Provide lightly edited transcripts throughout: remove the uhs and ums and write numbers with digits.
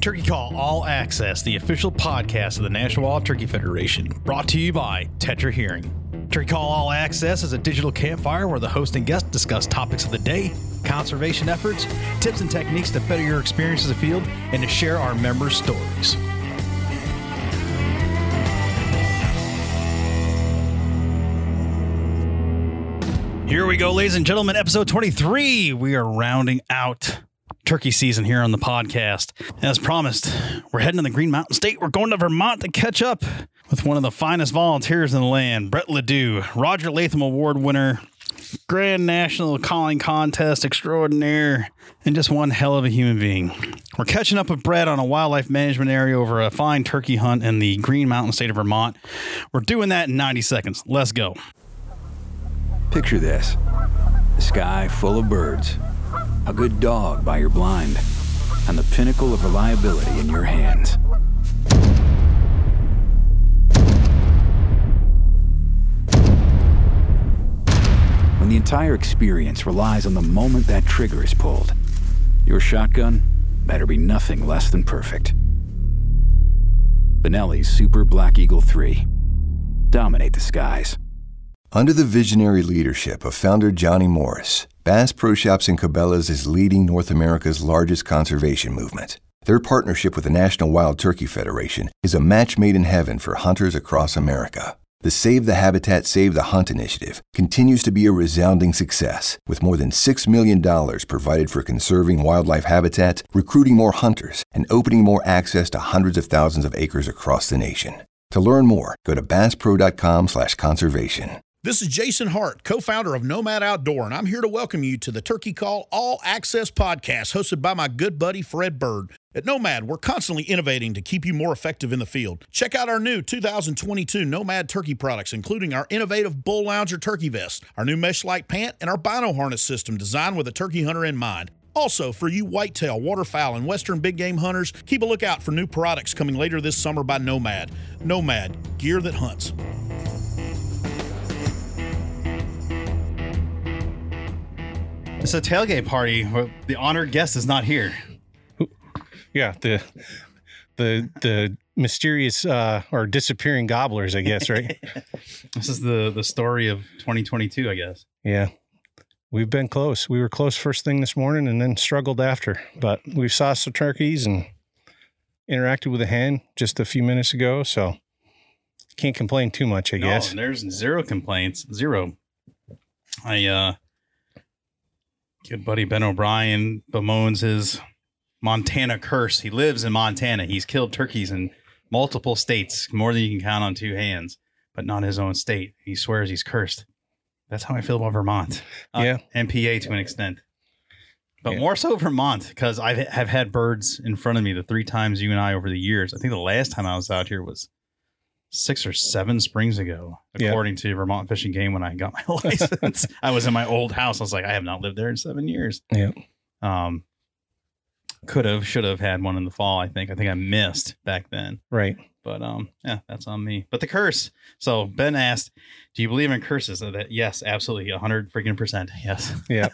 Turkey Call All Access, the official podcast of the National Wild Turkey Federation, brought to you by Tetra Hearing. Turkey Call All Access is a digital campfire where the host and guest discuss topics of the day, conservation efforts, tips and techniques to better your experience in the field, and to share our members' stories. Here we go, ladies and gentlemen, episode 23. We are rounding out turkey season here on the podcast. As promised, we're heading to the Green Mountain State. We're going to Vermont to catch up with one of the finest volunteers in the land, Brett Ledoux, Roger Latham Award winner, Grand National Calling Contest extraordinaire, and just one hell of a human being. We're catching up with Brett on a wildlife management area over a fine turkey hunt in the Green Mountain State of Vermont. We're doing that in 90 seconds. Let's go. Picture this, the sky full of birds, a good dog by your blind, and the pinnacle of reliability in your hands. When the entire experience relies on the moment that trigger is pulled, your shotgun better be nothing less than perfect. Benelli's Super Black Eagle 3. Dominate the skies. Under the visionary leadership of founder Johnny Morris, Bass Pro Shops and Cabela's is leading North America's largest conservation movement. Their partnership with the National Wild Turkey Federation is a match made in heaven for hunters across America. The Save the Habitat, Save the Hunt initiative continues to be a resounding success, with more than $6 million provided for conserving wildlife habitat, recruiting more hunters, and opening more access to hundreds of thousands of acres across the nation. To learn more, go to basspro.com/conservation. This is Jason Hart, co-founder of Nomad Outdoor, and I'm here to welcome you to the Turkey Call All Access podcast, hosted by my good buddy Fred Bird. At Nomad, we're constantly innovating to keep you more effective in the field. Check out our new 2022 Nomad turkey products, including our innovative Bull Lounger turkey vest, our new mesh-like pant, and our bino harness system designed with a turkey hunter in mind. Also, for you whitetail, waterfowl, and western big game hunters, keep a lookout for new products coming later this summer by Nomad. Nomad, gear that hunts. It's a tailgate party, but the honored guest is not here. Yeah, the mysterious or disappearing gobblers, I guess, right? This is the story of 2022, I guess. Yeah, we've been close. We were close first thing this morning and then struggled after. But we've sauced the turkeys and interacted with a hen just a few minutes ago, so can't complain too much, I guess. There's zero complaints. Zero. Good buddy Ben O'Brien bemoans his Montana curse. He lives in Montana. He's killed turkeys in multiple states, more than you can count on two hands, but not his own state. He swears he's cursed. That's how I feel about Vermont. MPA to an extent, but more so Vermont, because I have had birds in front of me the three times you and I over the years. I think the last time I was out here was 6 or 7 springs ago, according to Vermont Fish and Game when I got my license. I was in my old house. I was like, I have not lived there in 7 years. Yeah. Should have had one in the fall, I think. I think I missed back then. Right. But that's on me. But the curse. So Ben asked, do you believe in curses? Yes, absolutely. 100% freaking %. Yes. Yeah.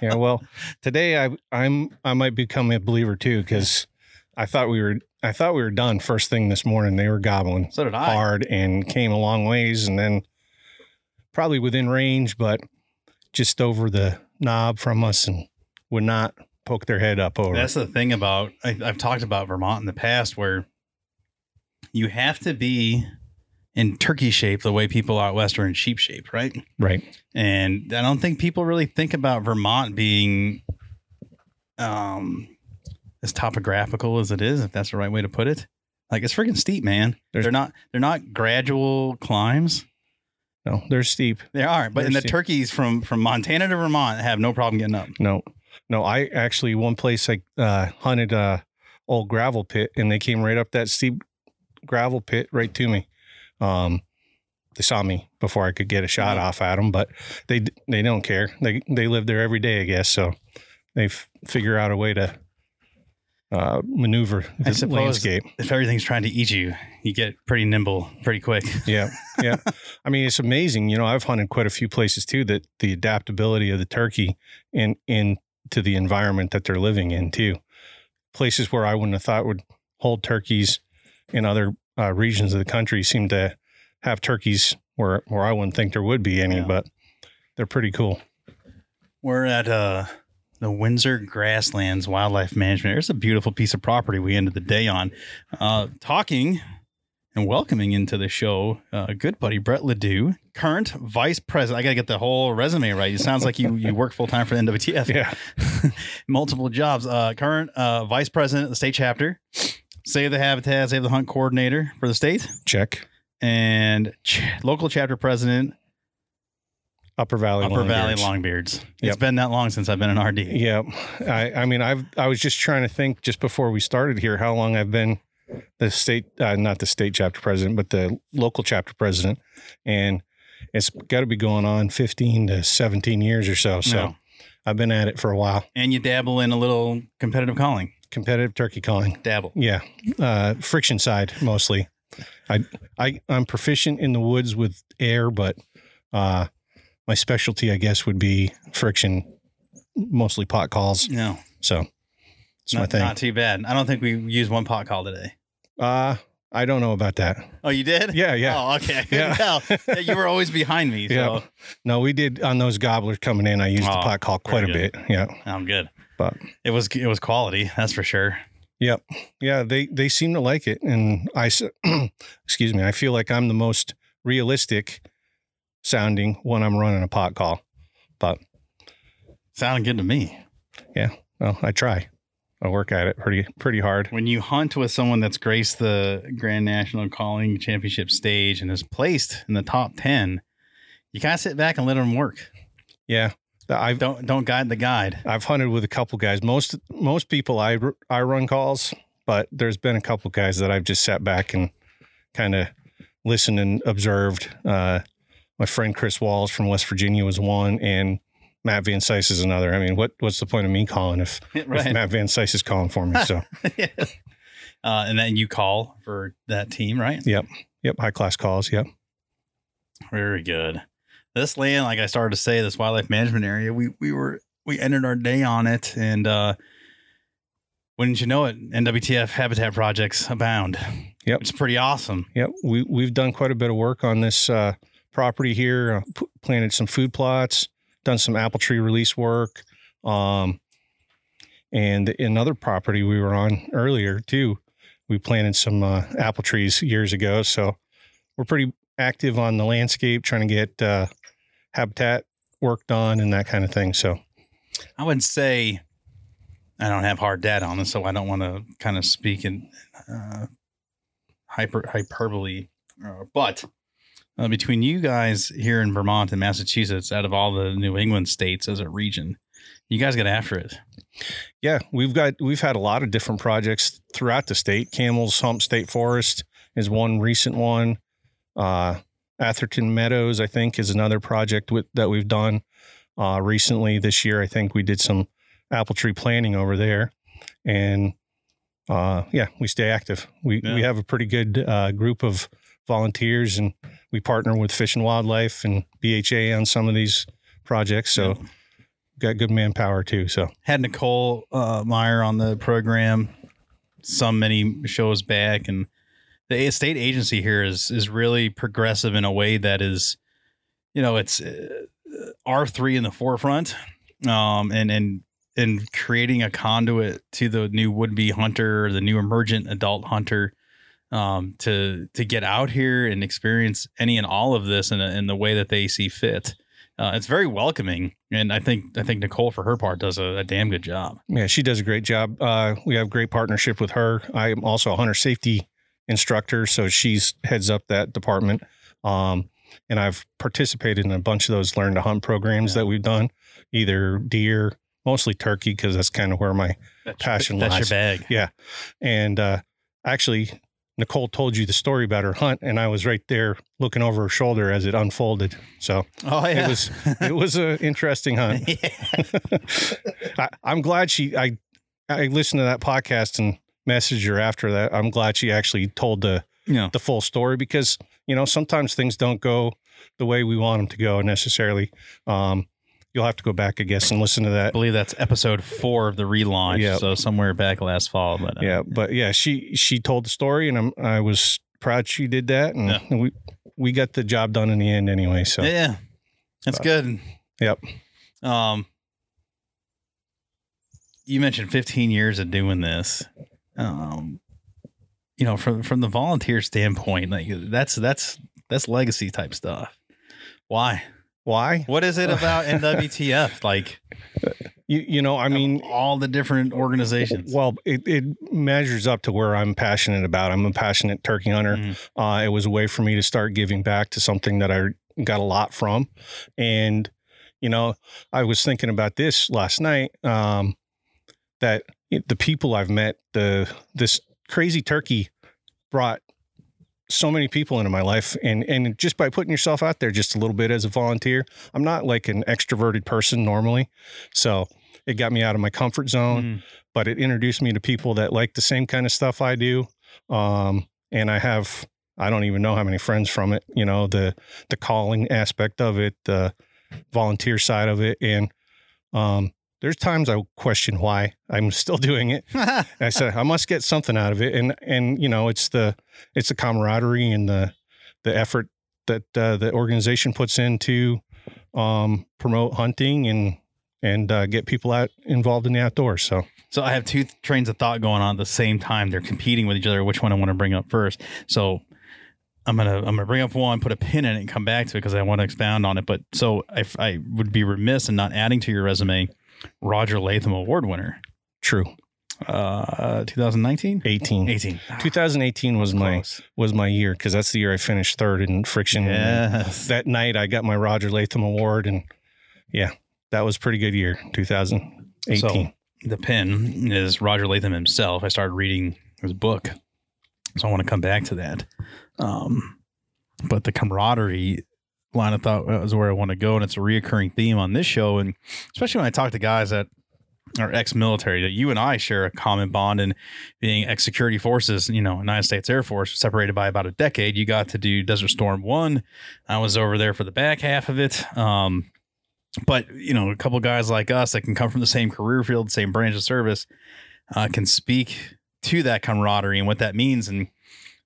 Yeah. Well, today I might become a believer too, because I thought we were done first thing this morning. They were gobbling so did I. hard and came a long ways and then probably within range, but just over the knob from us and would not poke their head up over. That's the thing about, I've talked about Vermont in the past, where you have to be in turkey shape the way people out west are in sheep shape, right? Right. And I don't think people really think about Vermont being as topographical as it is, if that's the right way to put it. Like, it's freaking steep, man. They're not gradual climbs. No, they're steep. They are, but the turkeys from Montana to Vermont have no problem getting up. No, I actually, one place I hunted old gravel pit, and they came right up that steep gravel pit right to me. They saw me before I could get a shot off at them, but they don't care. They live there every day, I guess, so they figure out a way to maneuver the landscape. If everything's trying to eat you, you get pretty nimble pretty quick. Yeah. I mean, it's amazing. You know, I've hunted quite a few places too, that the adaptability of the turkey and into the environment that they're living in too. places where I wouldn't have thought would hold turkeys in other regions of the country seem to have turkeys where I wouldn't think there would be any, but they're pretty cool. We're at the Windsor Grasslands Wildlife Management. There's a beautiful piece of property we ended the day on. Talking and welcoming into the show a good buddy, Brett Ledoux, current vice president. I got to get the whole resume right. It sounds like you work full time for the NWTF. Yeah. Multiple jobs. Current vice president of the state chapter, Save the Habitat, Save the Hunt coordinator for the state. Check. And local chapter president, Upper Valley Longbeards. Yep. It's been that long since I've been an RD. Yeah. I mean, I was just trying to think just before we started here how long I've been the state, not the state chapter president, but the local chapter president. And it's got to be going on 15 to 17 years or so. So no. I've been at it for a while. And you dabble in a little competitive calling. Competitive turkey calling. Dabble. Yeah. Friction side mostly. I'm proficient in the woods with air, but my specialty, I guess, would be friction, mostly pot calls. No. So it's my thing. Not too bad. I don't think we used one pot call today. I don't know about that. Oh, you did? Yeah. Oh, okay. Yeah. Well, you were always behind me. So. Yeah. No, we did on those gobblers coming in. I used the pot call quite a bit. Yeah. I'm good. But it was quality. That's for sure. Yep. Yeah. They seem to like it. And excuse me, I feel like I'm the most realistic sounding when I'm running a pot call, but sounding good to me. Yeah. Well, I try. I work at it pretty hard. When you hunt with someone that's graced the Grand National Calling Championship stage and is placed in the top 10, you kind of sit back and let them work. Yeah. Don't guide the guide. I've hunted with a couple guys. Most people I run calls, but there's been a couple guys that I've just sat back and kind of listened and observed. My friend Chris Walls from West Virginia was one, and Matt Van Sice is another. I mean, what's the point of me calling if Matt Van Sice is calling for me? So, yeah. And then you call for that team, right? Yep. High class calls. Yep. Very good. This land, like I started to say, this wildlife management area, we ended our day on it, and wouldn't you know it, NWTF habitat projects abound. Yep, it's pretty awesome. Yep, we've done quite a bit of work on this property here. Planted some food plots, done some apple tree release work, and another property we were on earlier too. We planted some apple trees years ago, so we're pretty active on the landscape, trying to get habitat work done and that kind of thing. So I would say I don't have hard data on this, so I don't want to kind of speak in hyperbole, but between you guys here in Vermont and Massachusetts, out of all the New England states as a region, you guys get after it. Yeah, we've had a lot of different projects throughout the state. Camel's Hump State Forest is one recent one. Atherton Meadows, I think, is another project that we've done recently this year. I think we did some apple tree planting over there, and we stay active. We have a pretty good group of volunteers, and we partner with Fish and Wildlife and BHA on some of these projects. So got good manpower too. So had Nicole Meyer on the program many shows back, and the state agency here is really progressive in a way that is, it's R3 in the forefront, and creating a conduit to the new would-be hunter, or the new emergent adult hunter, to get out here and experience any and all of this in the way that they see fit. It's very welcoming, and I think Nicole, for her part, does a damn good job. Yeah, she does a great job. We have great partnership with her. I am also a hunter safety instructor, so she's heads up that department, and I've participated in a bunch of those learn to hunt programs that we've done, either deer, mostly turkey, because that's kind of where my passion lies. That's your bag. Yeah. And actually Nicole told you the story about her hunt, and I was right there looking over her shoulder as it unfolded. So it was an interesting hunt. I'm glad I listened to that podcast and messaged her after that. I'm glad she actually told the full story, because sometimes things don't go the way we want them to go necessarily. You'll have to go back, I guess, and listen to that. I believe that's episode 4 of the relaunch. Yep. So somewhere back last fall. But she told the story, and I was proud she did that, and we got the job done in the end anyway. So yeah, that's good. Yep. You mentioned 15 years of doing this. You know, from the volunteer standpoint, like that's legacy type stuff. Why? Why? What is it about NWTF? Like, you know, I mean, all the different organizations. Well, it measures up to where I'm passionate about. I'm a passionate turkey hunter. Mm-hmm. It was a way for me to start giving back to something that I got a lot from. And, you know, I was thinking about this last night, that the people I've met, this crazy turkey brought so many people into my life, and just by putting yourself out there just a little bit as a volunteer. I'm not like an extroverted person normally, so it got me out of my comfort zone, but it introduced me to people that like the same kind of stuff I do. And I don't even know how many friends from it, you know, the calling aspect of it, the volunteer side of it. And, there's times I question why I'm still doing it. I said, I must get something out of it. And, you know, it's the camaraderie and the effort that the organization puts in to promote hunting and get people out involved in the outdoors. So I have two trains of thought going on at the same time. They're competing with each other, which one I want to bring up first. So I'm gonna bring up one, put a pin in it, and come back to it because I want to expound on it. But so I would be remiss in not adding to your resume, Roger Latham Award winner. True. 2019? 18. 2018 was close. was my year, because that's the year I finished third in friction. Yes. That night I got my Roger Latham Award, and yeah, that was a pretty good year, 2018. So the pin is Roger Latham himself. I started reading his book, so I want to come back to that. But the camaraderie line of thought was where I want to go, and it's a reoccurring theme on this show, and especially when I talk to guys that are ex-military, that you and I share a common bond in being ex-security forces. You know, United States Air Force, separated by about a decade. You got to do Desert Storm 1. I was over there for the back half of it. But, you know, a couple guys like us that can come from the same career field, same branch of service, can speak to that camaraderie and what that means. And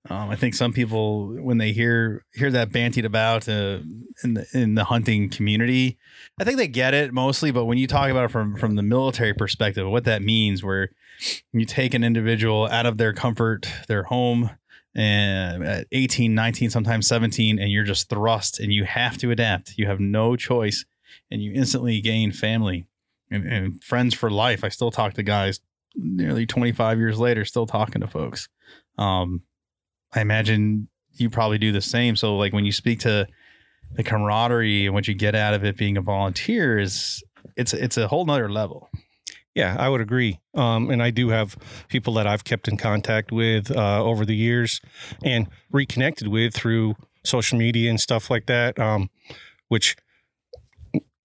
I think some people, when they hear that bantied about in the hunting community, I think they get it mostly. But when you talk about it from the military perspective, what that means, where you take an individual out of their comfort, their home, and at 18, 19, sometimes 17, and you're just thrust and you have to adapt. You have no choice, and you instantly gain family and friends for life. I still talk to guys nearly 25 years later, still talking to folks. I imagine you probably do the same. So like when you speak to the camaraderie and what you get out of it being a volunteer, it's a whole nother level. Yeah, I would agree. And I do have people that I've kept in contact with over the years and reconnected with through social media and stuff like that, which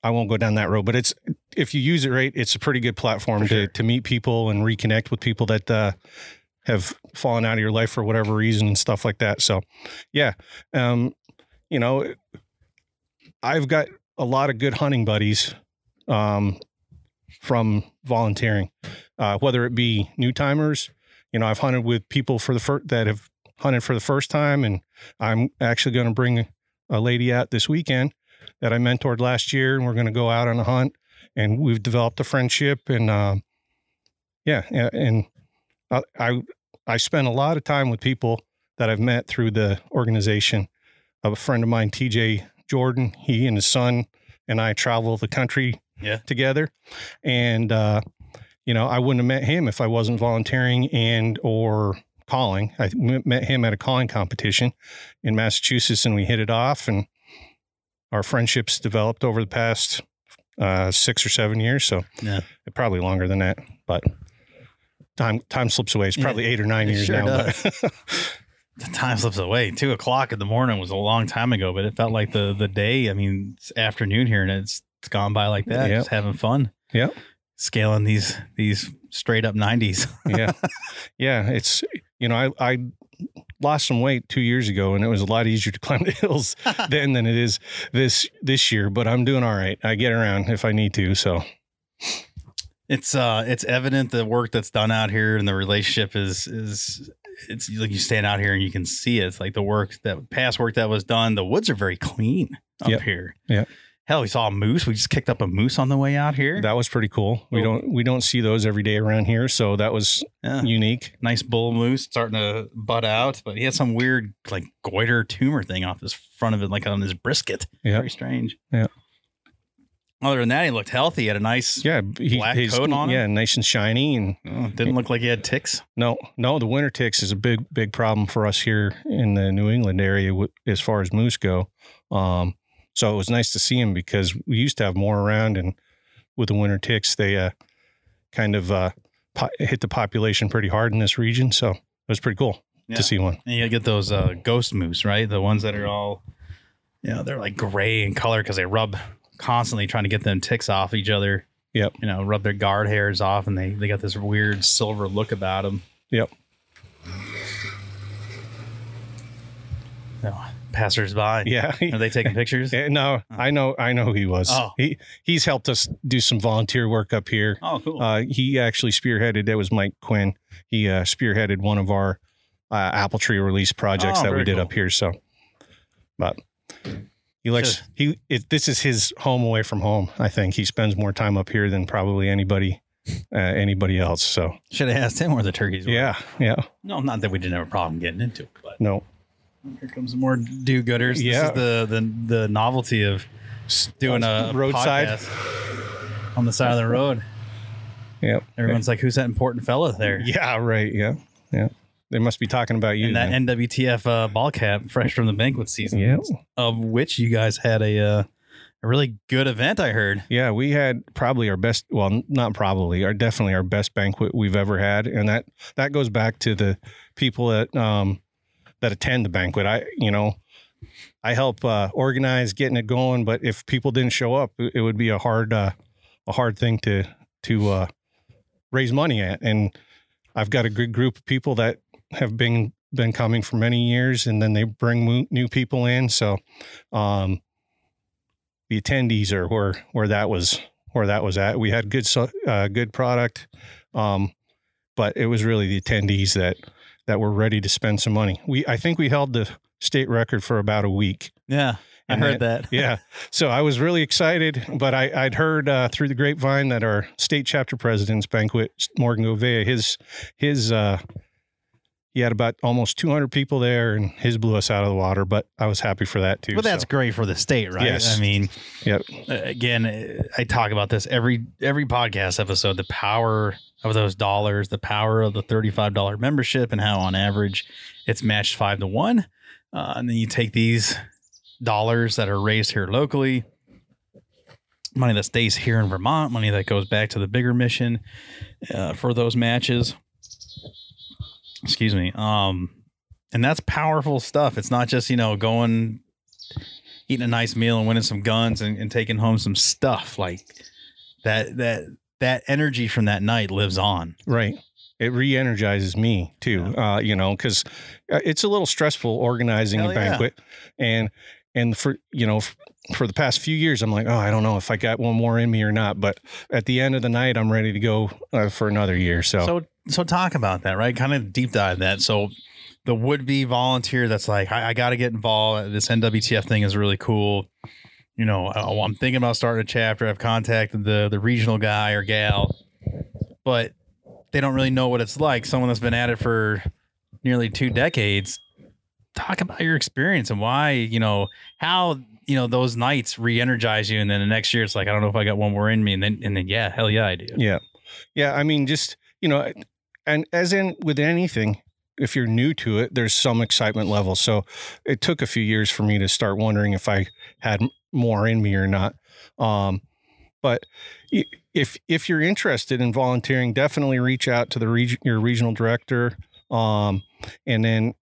I won't go down that road. But if you use it right, it's a pretty good platform to meet people and reconnect with people that have fallen out of your life for whatever reason and stuff like that. So yeah. You know, I've got a lot of good hunting buddies, from volunteering, whether it be new timers. You know, I've hunted with people that have hunted for the first time, and I'm actually going to bring a lady out this weekend that I mentored last year, and we're going to go out on a hunt, and we've developed a friendship, and, and I spent a lot of time with people that I've met through the organization. A friend of mine, TJ Jordan, he and his son and I travel the country together. And, you know, I wouldn't have met him if I wasn't volunteering or calling. I met him at a calling competition in Massachusetts, and we hit it off, and our friendships developed over the past 6 or 7 years. So probably longer than that, but... Time slips away. It's probably 8 or 9 years sure now. But the time slips away. 2:00 in the morning was a long time ago, but it felt like the day. I mean, it's afternoon here, and it's gone by like that. Yep. Just having fun. Yeah. Scaling these straight up 90s. Yeah. Yeah. It's, you know, I lost some weight 2 years ago, and it was a lot easier to climb the hills then than it is this year. But I'm doing all right. I get around if I need to. So it's evident the work that's done out here, and the relationship is it's like you stand out here and you can see it. It's like the work that past work that was done. The woods are very clean up here. Yeah. Hell, we saw a moose. We just kicked up a moose on the way out here. That was pretty cool. We don't see those every day around here, so that was unique. Nice bull moose starting to butt out, but he had some weird like goiter tumor thing off his front of it, like on his brisket. Yeah. Very strange. Yeah. Other than that, he looked healthy. He had a nice black coat on him. Yeah, nice and shiny, and didn't look like he had ticks. No, the winter ticks is a big problem for us here in the New England area as far as moose go. So it was nice to see him because we used to have more around, and with the winter ticks, they hit the population pretty hard in this region. So it was pretty cool to see one. And you get those ghost moose, right? The ones that are all, they're like gray in color because they rub constantly trying to get them ticks off each other. Yep. Rub their guard hairs off, and they got this weird silver look about them. Yep. So. Passersby. Yeah. Are they taking pictures? No, I know he was. Oh. He's helped us do some volunteer work up here. Oh, cool. He actually spearheaded, that was Mike Quinn. He spearheaded one of our apple tree release projects that we did up here. So, but he likes, this is his home away from home. I think he spends more time up here than probably anybody else. So should have asked him where the turkeys were. Yeah. No, not that we didn't have a problem getting into it, but no. Here comes more do-gooders. Yeah. This is the novelty of doing a roadside podcast on the side of the road. Yep. Everyone's like, who's that important fella there? Yeah, right. Yeah. They must be talking about you. And that then. NWTF ball cap fresh from the banquet season, of which you guys had a really good event, I heard. Yeah, we had probably our best, well, not probably, definitely our best banquet we've ever had. And that goes back to the people that attend the banquet. I help organize getting it going, but if people didn't show up, it would be a hard thing to raise money at. And I've got a good group of people that have been coming for many years, and then they bring new people in. So the attendees are where that was at. We had good product, but it was really the attendees that were ready to spend some money. I think we held the state record for about a week. Yeah, and I heard that. Yeah. So I was really excited, but I'd heard through the grapevine that our state chapter president's banquet, Morgan Gouveia, he had about almost 200 people there, and his blew us out of the water, but I was happy for that too. Well, that's great for the state, right? Yes. I mean, again, I talk about this every podcast episode, the power of those dollars, the power of the $35 membership, and how on average it's matched 5-1. And then you take these dollars that are raised here locally, money that stays here in Vermont, money that goes back to the bigger mission for those matches. Excuse me. And that's powerful stuff. It's not just, going, eating a nice meal and winning some guns and taking home some stuff like that energy from that night lives on. Right. It re-energizes me too. Yeah. Cause it's a little stressful organizing a banquet and for the past few years, I'm like, I don't know if I got one more in me or not, but at the end of the night, I'm ready to go for another year. So talk about that, right? Kind of deep dive that. So the would-be volunteer that's like, I got to get involved. This NWTF thing is really cool. I'm thinking about starting a chapter. I've contacted the regional guy or gal, but they don't really know what it's like. Someone that's been at it for nearly 2 decades. Talk about your experience and why, how, those nights re-energize you. And then the next year it's like, I don't know if I got one more in me. And then, yeah, hell yeah, I do. Yeah. Yeah. I mean, just, and as in with anything, if you're new to it, there's some excitement level. So it took a few years for me to start wondering if I had more in me or not. But if you're interested in volunteering, definitely reach out to your regional director. And then,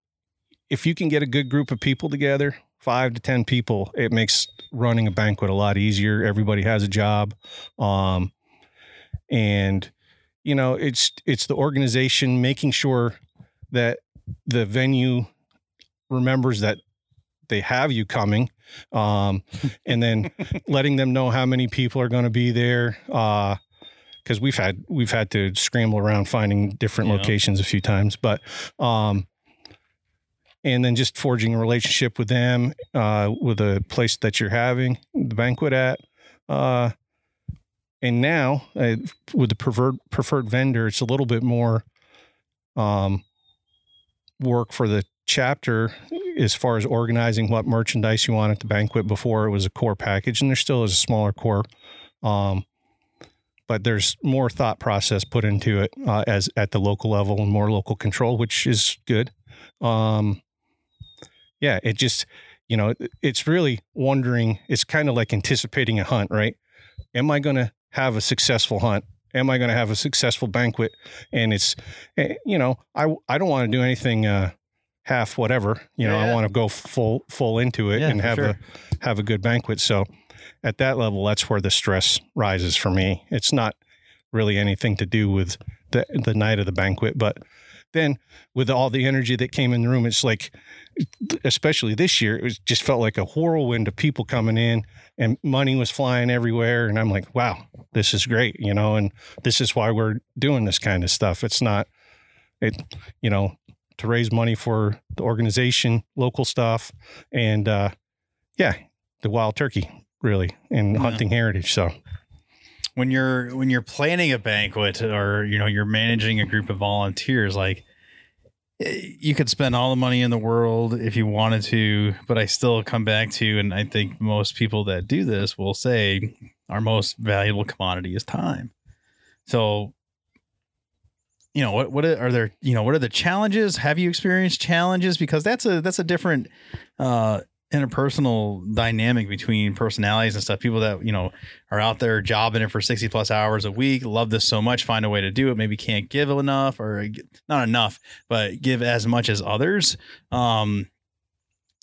if you can get a good group of people together, 5 to 10 people, it makes running a banquet a lot easier. Everybody has a job. And, it's the organization, making sure that the venue remembers that they have you coming, and then letting them know how many people are going to be there. Because we've had to scramble around finding different locations a few times, but and then just forging a relationship with them, with a place that you're having the banquet at, and now with the preferred vendor, it's a little bit more work for the chapter as far as organizing what merchandise you want at the banquet. Before it was a core package, and there still is a smaller core. But there's more thought process put into it as at the local level and more local control, which is good. Yeah, it just, you know, it's really wondering, it's kind of like anticipating a hunt, right? Am I going to have a successful hunt? Am I going to have a successful banquet? And it's, you know, I don't want to do anything half whatever, you know, I want to go full into it and have a good banquet. So at that level, that's where the stress rises for me. It's not really anything to do with the night of the banquet, but then with all the energy that came in the room, it's like, especially this year, it was just felt like a whirlwind of people coming in, and money was flying everywhere. And I'm like, wow, this is great, you know, and this is why we're doing this kind of stuff. It's not, you know, to raise money for the organization, local stuff, and the wild turkey, really, and hunting heritage. So when you're planning a banquet, or, you know, you're managing a group of volunteers, like, you could spend all the money in the world if you wanted to, but I still come back to, and I think most people that do this will say, our most valuable commodity is time. So, you know, what are the challenges? Have you experienced challenges? Because that's a different, interpersonal dynamic between personalities and stuff. People that, you know, are out there jobbing it for 60 plus hours a week, love this so much, find a way to do it, maybe can't give enough, or not enough, but give as much as others. You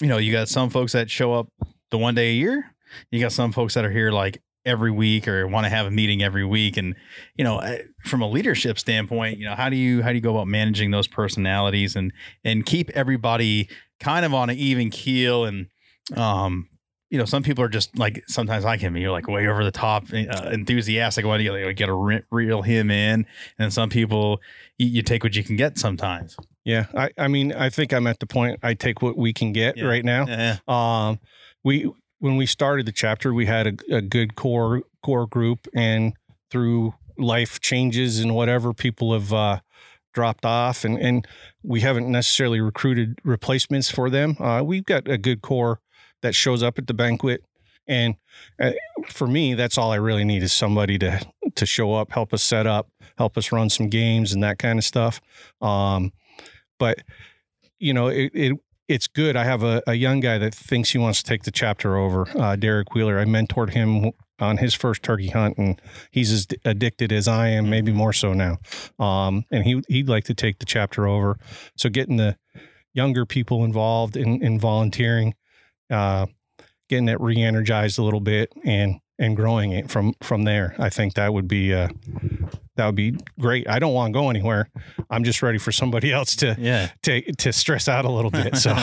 know, you got some folks that show up the one day a year. You got some folks that are here like every week, or want to have a meeting every week. And, you know, from a leadership standpoint, you know, how do you go about managing those personalities and keep everybody kind of on an even keel? And, you know, some people are just like, sometimes I can be like way over the top, enthusiastic. Why do you get to reel him in? And some people, you take what you can get sometimes. Yeah. I mean, I think I'm at the point I take what we can get right now. Yeah. When we started the chapter, we had a good core group, and through life changes and whatever, people have dropped off, and we haven't necessarily recruited replacements for them. We've got a good core that shows up at the banquet. And for me, that's all I really need, is somebody to show up, help us set up, help us run some games and that kind of stuff. But, you know, it's good. I have a young guy that thinks he wants to take the chapter over, Derek Wheeler. I mentored him on his first turkey hunt, and he's as addicted as I am, maybe more so now. And he'd like to take the chapter over. So getting the younger people involved in volunteering, getting it re-energized a little bit, and growing it from there. I think that would be great. I don't want to go anywhere. I'm just ready for somebody else to stress out a little bit. So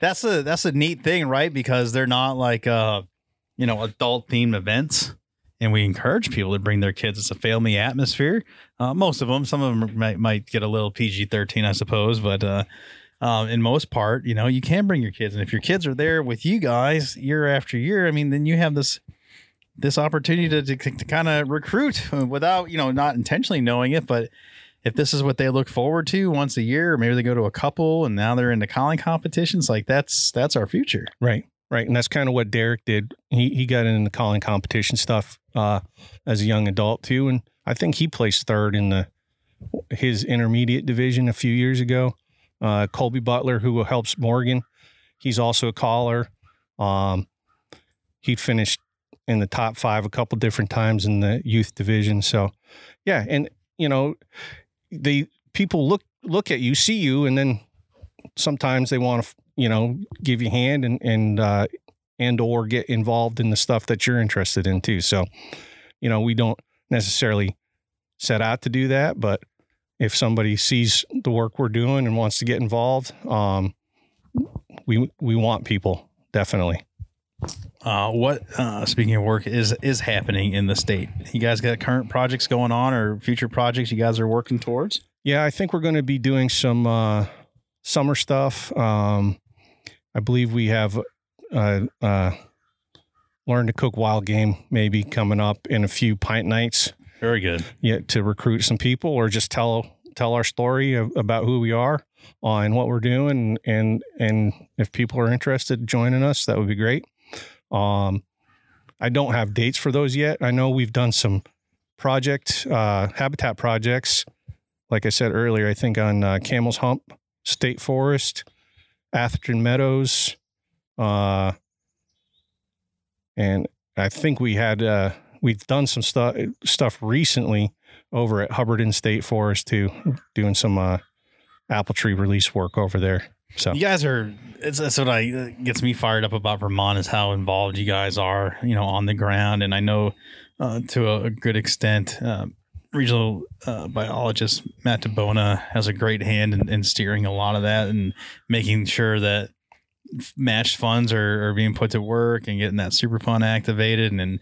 that's a neat thing, right? Because they're not like, you know, adult themed events, and we encourage people to bring their kids. It's a family atmosphere. Most of them, some of them might get a little PG-13, I suppose, but, in most part, you know, you can bring your kids. And if your kids are there with you guys year after year, I mean, then you have this opportunity to kind of recruit without, you know, not intentionally knowing it. But if this is what they look forward to once a year, or maybe they go to a couple and now they're into calling competitions, like that's our future. Right. Right. And that's kind of what Derek did. He got into the calling competition stuff as a young adult too. And I think he placed third in his intermediate division a few years ago. Colby Butler, who helps Morgan, he's also a caller. He finished in the top 5 a couple different times in the youth division. So yeah. And you know, the people look at you, see you, and then sometimes they want to, you know, give you a hand and or get involved in the stuff that you're interested in too. So, you know, we don't necessarily set out to do that, but if somebody sees the work we're doing and wants to get involved, we want people, definitely. What speaking of work is happening in the state? You guys got current projects going on or future projects you guys are working towards? Yeah, I think we're going to be doing some summer stuff. I believe we have learn to cook wild game maybe coming up in a few pint nights. Very good. Yeah, to recruit some people or just tell our story about who we are and what we're doing, and if people are interested in joining us, that would be great. I don't have dates for those yet. I know we've done some habitat projects. Like I said earlier, I think on Camel's Hump State Forest, Atherton Meadows, and I think we had we've done some stuff recently over at Hubbardton State Forest too, doing some apple tree release work over there. So you guys are, that's what gets me fired up about Vermont is how involved you guys are, on the ground. And I know to a good extent, regional biologist Matt DeBona has a great hand in steering a lot of that and making sure that matched funds are being put to work and getting that super fund activated and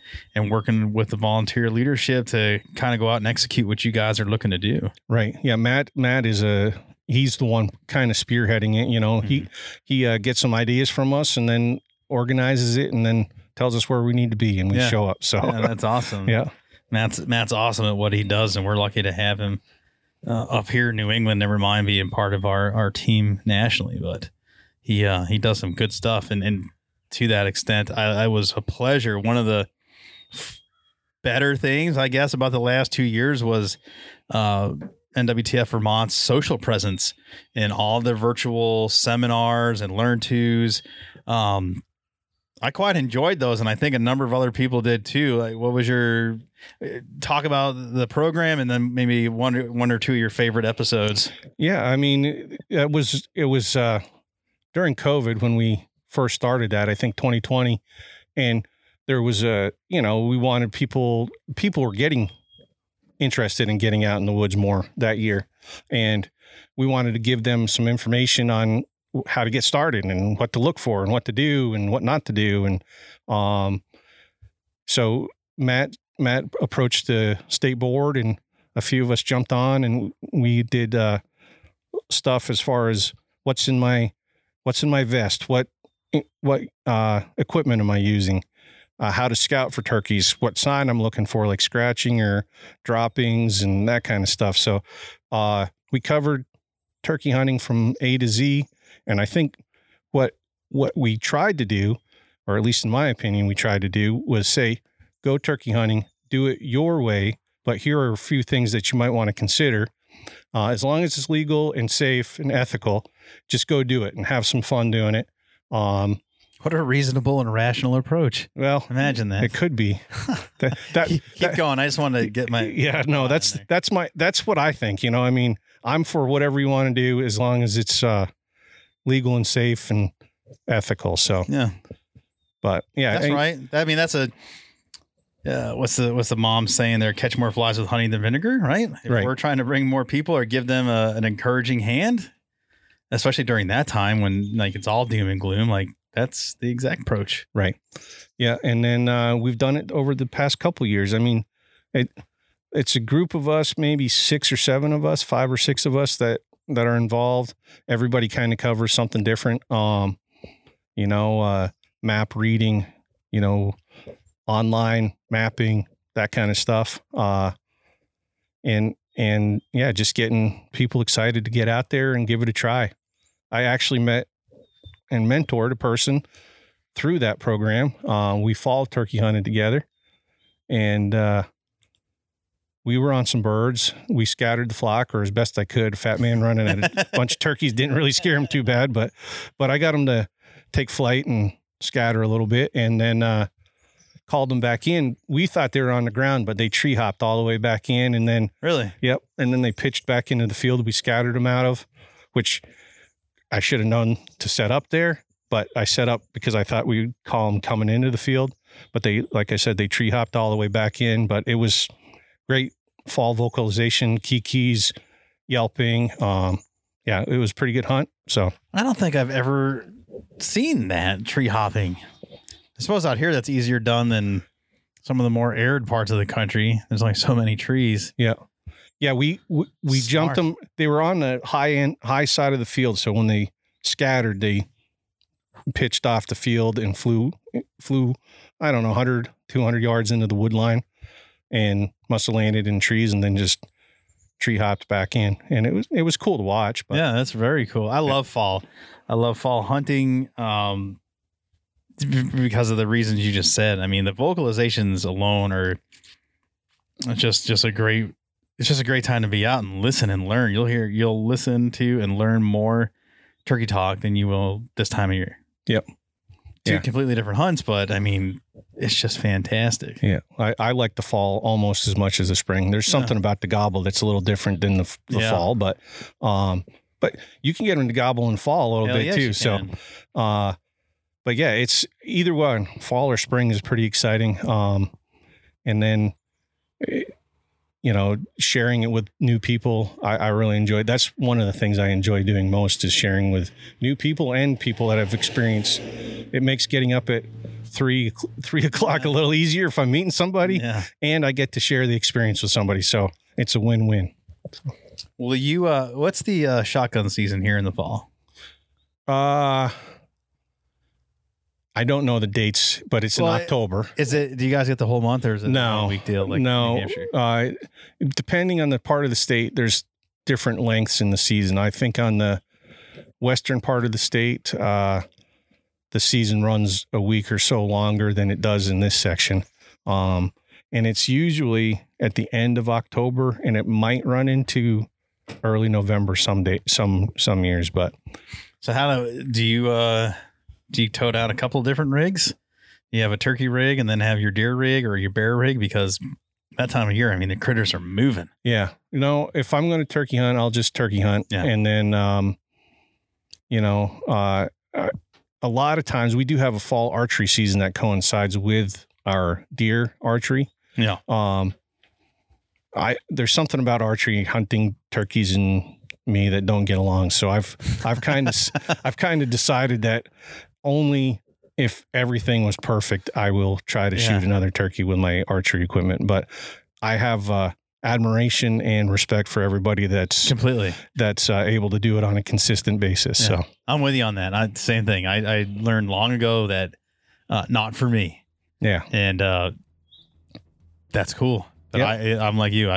working with the volunteer leadership to kind of go out and execute what you guys are looking to do. Right. Yeah. Matt is he's the one kind of spearheading it. Mm-hmm. He gets some ideas from us and then organizes it and then tells us where we need to be and we show up. So yeah, that's awesome. Yeah. Matt's awesome at what he does and we're lucky to have him up here in New England, never mind being part of our team nationally, but he does some good stuff, and to that extent, I was a pleasure. One of the better things, I guess, about the last 2 years was NWTF Vermont's social presence in all their virtual seminars and learn-tos. I quite enjoyed those, and I think a number of other people did too. Like, what was your talk about the program, and then maybe one or two of your favorite episodes? Yeah, I mean, it was. During COVID, when we first started that, I think 2020, and there was we wanted people were getting interested in getting out in the woods more that year. And we wanted to give them some information on how to get started and what to look for and what to do and what not to do. And so Matt approached the state board and a few of us jumped on and we did stuff as far as what's in my vest? What equipment am I using? How to scout for turkeys? What sign I'm looking for, like scratching or droppings and that kind of stuff. So we covered turkey hunting from A to Z. And I think what we tried to do, or at least in my opinion, we tried to do was say, go turkey hunting, do it your way. But here are a few things that you might want to consider. As long as it's legal and safe and ethical, just go do it and have some fun doing it. What a reasonable and rational approach. Well, imagine that. It could be. Keep going. I just want to get my. Yeah, no, that's what I think. I mean, I'm for whatever you want to do as long as it's legal and safe and ethical. So, yeah. But yeah, that's right. I mean, that's a. What's the mom saying there? Catch more flies with honey than vinegar, right? If we're trying to bring more people or give them an encouraging hand, especially during that time when like it's all doom and gloom, like that's the exact approach. Right. Yeah. And then we've done it over the past couple of years. I mean, it's a group of us, maybe 5 or 6 of us that are involved. Everybody kind of covers something different. Map reading, online mapping, that kind of stuff. And yeah, just getting people excited to get out there and give it a try. I actually met and mentored a person through that program. We fall turkey hunted together and, we were on some birds. We scattered the flock, or as best I could. Fat man running at a bunch of turkeys didn't really scare him too bad, but I got him to take flight and scatter a little bit. And then, called them back in. We thought they were on the ground, but they tree hopped all the way back in. And then really, yep. And then they pitched back into the field we scattered them out of, which I should have known to set up there, but I set up because I thought we would call them coming into the field. But they, like I said, they tree hopped all the way back in, but it was great fall vocalization, kikis, yelping. Yeah, it was a pretty good hunt. So I don't think I've ever seen that tree hopping. I suppose out here that's easier done than some of the more arid parts of the country. There's like so many trees. Yeah. Yeah, we jumped them. They were on the high side of the field, so when they scattered, they pitched off the field and flew, I don't know, 100, 200 yards into the wood line and must have landed in trees and then just tree hopped back in. And it was cool to watch. But yeah, that's very cool. I love fall. I love fall hunting because of the reasons you just said. I mean, the vocalizations alone are just a great... It's just a great time to be out and listen and learn. You'll listen to and learn more turkey talk than you will this time of year. Yep. Two completely different hunts, but I mean, it's just fantastic. Yeah. I like the fall almost as much as the spring. There's something about the gobble that's a little different than the fall, but you can get them to gobble in fall a little bit too. So, but yeah, it's either one, fall or spring is pretty exciting. And then sharing it with new people, I really enjoy. That's one of the things I enjoy doing most is sharing with new people and people that I've experienced. It makes getting up at 3 o'clock a little easier if I'm meeting somebody, and I get to share the experience with somebody. So it's a win-win. Well, you, what's the shotgun season here in the fall? I don't know the dates, but it's in October. Is it? Do you guys get the whole month, or is it a one-week deal? Like New Hampshire? Depending on the part of the state, there's different lengths in the season. I think on the western part of the state, the season runs a week or so longer than it does in this section, and it's usually at the end of October, and it might run into early November some years. But so, how do you? Do you tote out a couple of different rigs? You have a turkey rig and then have your deer rig or your bear rig, because that time of year, I mean, the critters are moving. Yeah. You know, if I'm going to turkey hunt, I'll just turkey hunt. Yeah. And then, a lot of times we do have a fall archery season that coincides with our deer archery. Yeah. There's something about archery hunting turkeys and me that don't get along. So I've kind of decided that only if everything was perfect, I will try to shoot another turkey with my archery equipment. But I have admiration and respect for everybody that's able to do it on a consistent basis. Yeah. So I'm with you on that. Same thing. I learned long ago that not for me. Yeah. And that's cool. But I'm like you.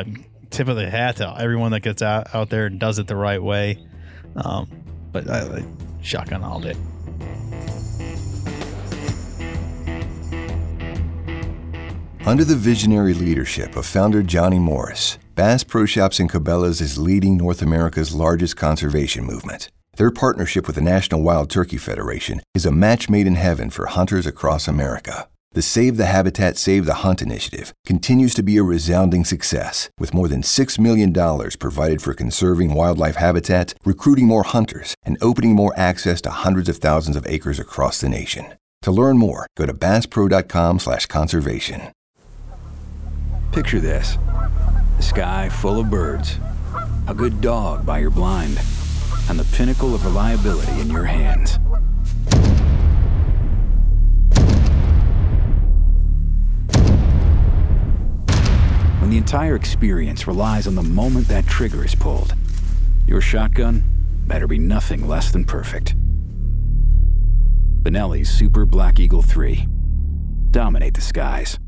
Tip of the hat to everyone that gets out there and does it the right way. But I like shotgun all day. Under the visionary leadership of founder Johnny Morris, Bass Pro Shops and Cabela's is leading North America's largest conservation movement. Their partnership with the National Wild Turkey Federation is a match made in heaven for hunters across America. The Save the Habitat, Save the Hunt initiative continues to be a resounding success, with more than $6 million provided for conserving wildlife habitat, recruiting more hunters, and opening more access to hundreds of thousands of acres across the nation. To learn more, go to basspro.com/conservation. Picture this. The sky full of birds, a good dog by your blind, and the pinnacle of reliability in your hands. The entire experience relies on the moment that trigger is pulled. Your shotgun better be nothing less than perfect. Benelli's Super Black Eagle 3. Dominate the skies.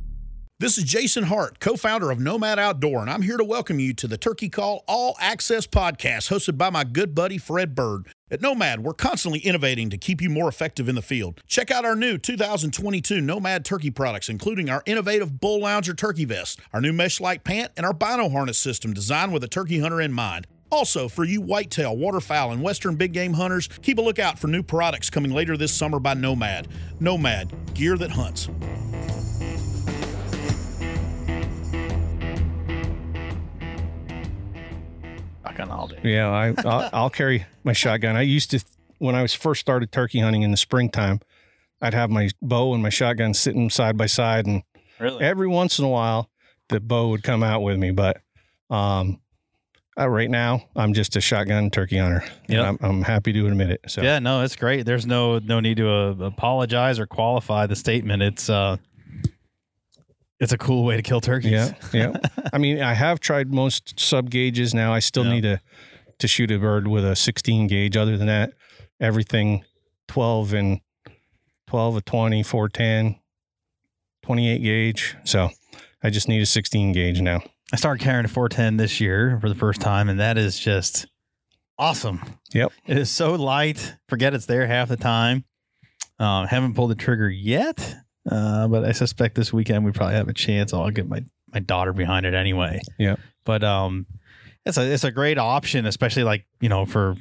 This is Jason Hart, co-founder of Nomad Outdoor, and I'm here to welcome you to the Turkey Call All Access podcast, hosted by my good buddy Fred Bird. At Nomad, we're constantly innovating to keep you more effective in the field. Check out our new 2022 Nomad turkey products, including our innovative Bull Lounger turkey vest, our new mesh-like pant, and our bino harness system designed with a turkey hunter in mind. Also, for you whitetail, waterfowl, and western big game hunters, keep a lookout for new products coming later this summer by Nomad. Nomad, gear that hunts. All day. Yeah, I'll carry my shotgun. I used to, when I was first started turkey hunting in the springtime, I'd have my bow and my shotgun sitting side by side, and every once in a while the bow would come out with me. But Right now, I'm just a shotgun turkey hunter. Yeah, I'm happy to admit it. So yeah, no, it's great. There's no need to apologize or qualify the statement. It's a cool way to kill turkeys. Yeah, yeah. I mean, I have tried most sub gauges now. I still need to shoot a bird with a 16 gauge. Other than that, everything 12 or 20, 410, 28 gauge. So I just need a 16 gauge now. I started carrying a 410 this year for the first time, and that is just awesome. Yep. It is so light. Forget it's there half the time. Haven't pulled the trigger yet, but I suspect this weekend we probably have a chance. I'll get my daughter behind it anyway. Yeah. But it's a great option, especially like, you know, for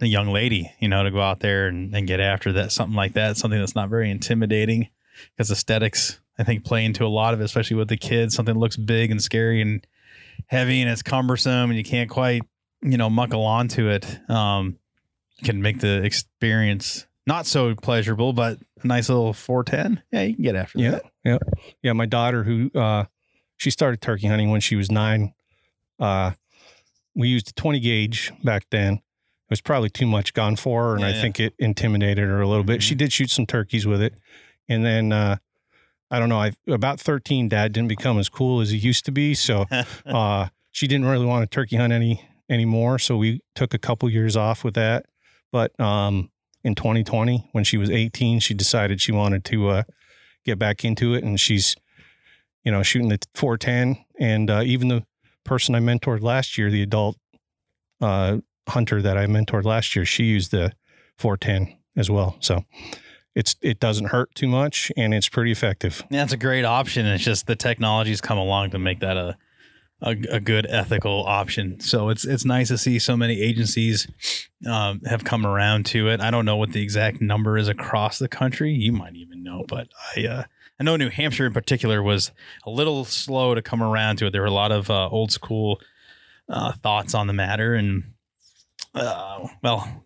a young lady, you know, to go out there and get after that, something like that, something that's not very intimidating, because aesthetics, I think, play into a lot of it, especially with the kids. Something that looks big and scary and heavy and it's cumbersome and you can't quite, you know, muckle onto it, can make the experience not so pleasurable, but a nice little 410. Yeah, you can get after that. Yeah. Yeah. My daughter, who, she started turkey hunting when she was 9. We used a 20 gauge back then. It was probably too much gone for her. And I think it intimidated her a little bit. She did shoot some turkeys with it. And then, I don't know. About 13, Dad didn't become as cool as he used to be. So she didn't really want to turkey hunt anymore. So we took a couple years off with that. But in 2020, when she was 18, she decided she wanted to get back into it. And she's, you know, shooting the 410. And even the person I mentored last year, the adult hunter that I mentored last year, she used the 410 as well. So It doesn't hurt too much, and it's pretty effective. Yeah, it's a great option. It's just the technology's come along to make that a good ethical option. So it's nice to see so many agencies have come around to it. I don't know what the exact number is across the country. You might even know, but I know New Hampshire in particular was a little slow to come around to it. There were a lot of old school thoughts on the matter, and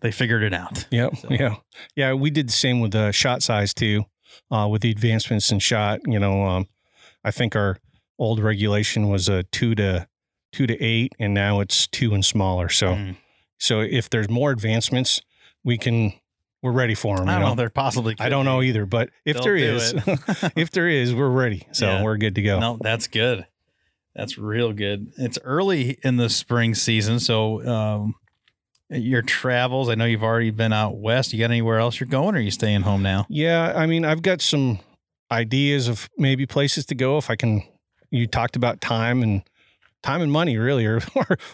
they figured it out. Yep. So. Yeah. Yeah. We did the same with the shot size too, with the advancements in shot. You know, I think our old regulation was a 2 to 8, and now it's 2 and smaller. So, so if there's more advancements, we're ready for them. I don't know. There possibly could. I don't know either, but if there is, we're ready. So we're good to go. No, that's good. That's real good. It's early in the spring season. So, your travels, I know you've already been out west. You got anywhere else you're going, or are you staying home now? Yeah, I mean, I've got some ideas of maybe places to go if I can. You talked about time and money, really, or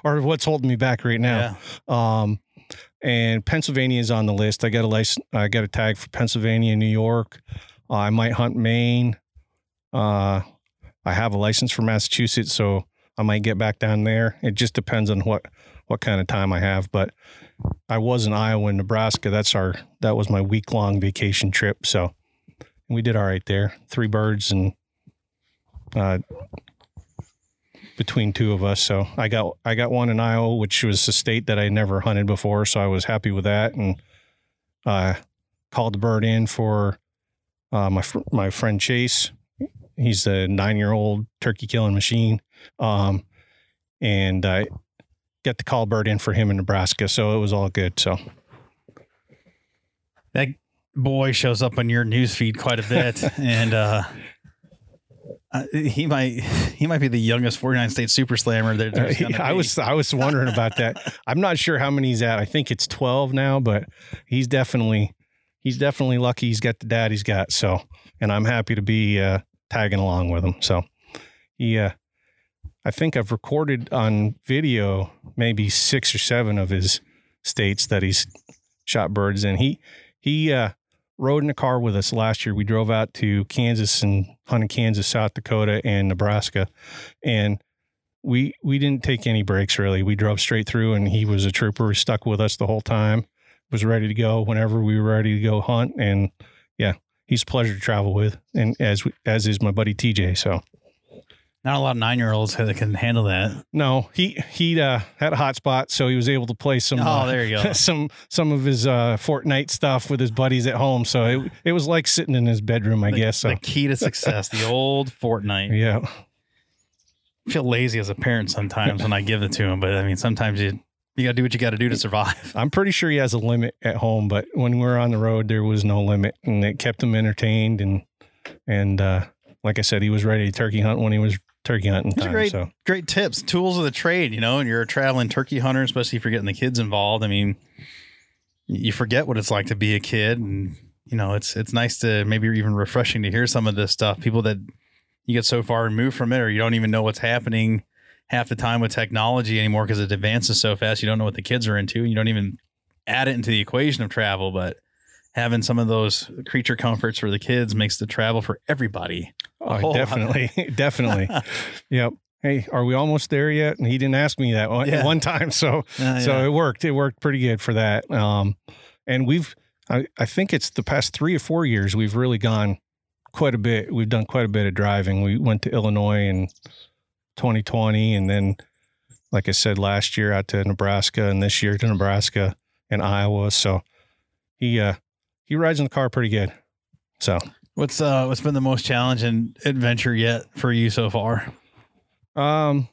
what's holding me back right now. Yeah. And Pennsylvania is on the list. I got a license. I got a tag for Pennsylvania, New York. I might hunt Maine. I have a license for Massachusetts, so I might get back down there. It just depends on what kind of time I have, but I was in Iowa and Nebraska. That was my week-long vacation trip. So we did all right there. 3 birds and between 2 of us. So I got one in Iowa, which was a state that I never hunted before. So I was happy with that, and called the bird in for my friend Chase. He's a 9-year-old turkey killing machine, and I got the call bird in for him in Nebraska, so it was all good. So that boy shows up on your newsfeed quite a bit, and he might be the youngest 49 state super slammer there's I was wondering about that. I'm not sure how many he's at. I think it's 12 now, but he's definitely lucky. He's got the dad he's got. So, and I'm happy to be tagging along with him. So he I think I've recorded on video maybe 6 or 7 of his states that he's shot birds in. He rode in a car with us last year. We drove out to Kansas and hunted Kansas, South Dakota, and Nebraska. And we didn't take any breaks, really. We drove straight through, and he was a trooper. He stuck with us the whole time, was ready to go whenever we were ready to go hunt. And, yeah, he's a pleasure to travel with, and as is my buddy TJ, so. Not a lot of 9-year-olds that can handle that. No, he had a hot spot, so he was able to play some there you go. some of his Fortnite stuff with his buddies at home. So it was like sitting in his bedroom, I guess. So. The key to success, the old Fortnite. Yeah. feel lazy as a parent sometimes when I give it to him, but I mean, sometimes you got to do what you got to do to survive. I'm pretty sure he has a limit at home, but when we were on the road, there was no limit, and it kept him entertained. And like I said, he was ready to turkey hunt when he was turkey hunting time. Great tips, tools of the trade, you know, and you're a traveling turkey hunter, especially if you're getting the kids involved. I mean, you forget what it's like to be a kid, and you know, it's nice to maybe even refreshing to hear some of this stuff. People that you get so far removed from it, or you don't even know what's happening half the time with technology anymore because it advances so fast. You don't know what the kids are into, and you don't even add it into the equation of travel. But having some of those creature comforts for the kids makes the travel for everybody. Oh, definitely. Yep. Hey, are we almost there yet? And he didn't ask me that one time. So it worked. It worked pretty good for that. And I think it's the past 3 or 4 years, we've really gone quite a bit. We've done quite a bit of driving. We went to Illinois in 2020, and then, like I said, last year out to Nebraska, and this year to Nebraska and Iowa. So he rides in the car pretty good. So what's been the most challenging adventure yet for you so far? I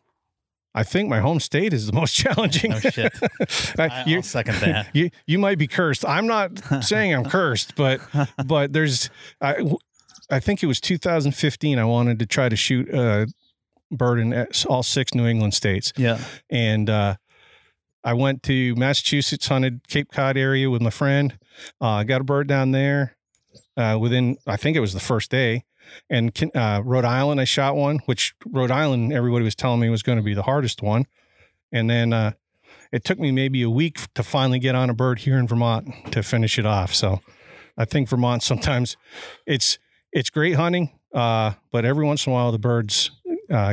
think my home state is the most challenging. Oh, shit. I'll second that. You might be cursed. I'm not saying I'm cursed, but there's, I think it was 2015. I wanted to try to shoot a bird in all 6 New England states. Yeah. And, I went to Massachusetts, hunted Cape Cod area with my friend. I got a bird down there, within, I think it was the first day. And Rhode Island, I shot one, which Rhode Island, everybody was telling me was going to be the hardest one. And then it took me maybe a week to finally get on a bird here in Vermont to finish it off. So I think Vermont sometimes it's great hunting, but every once in a while the birds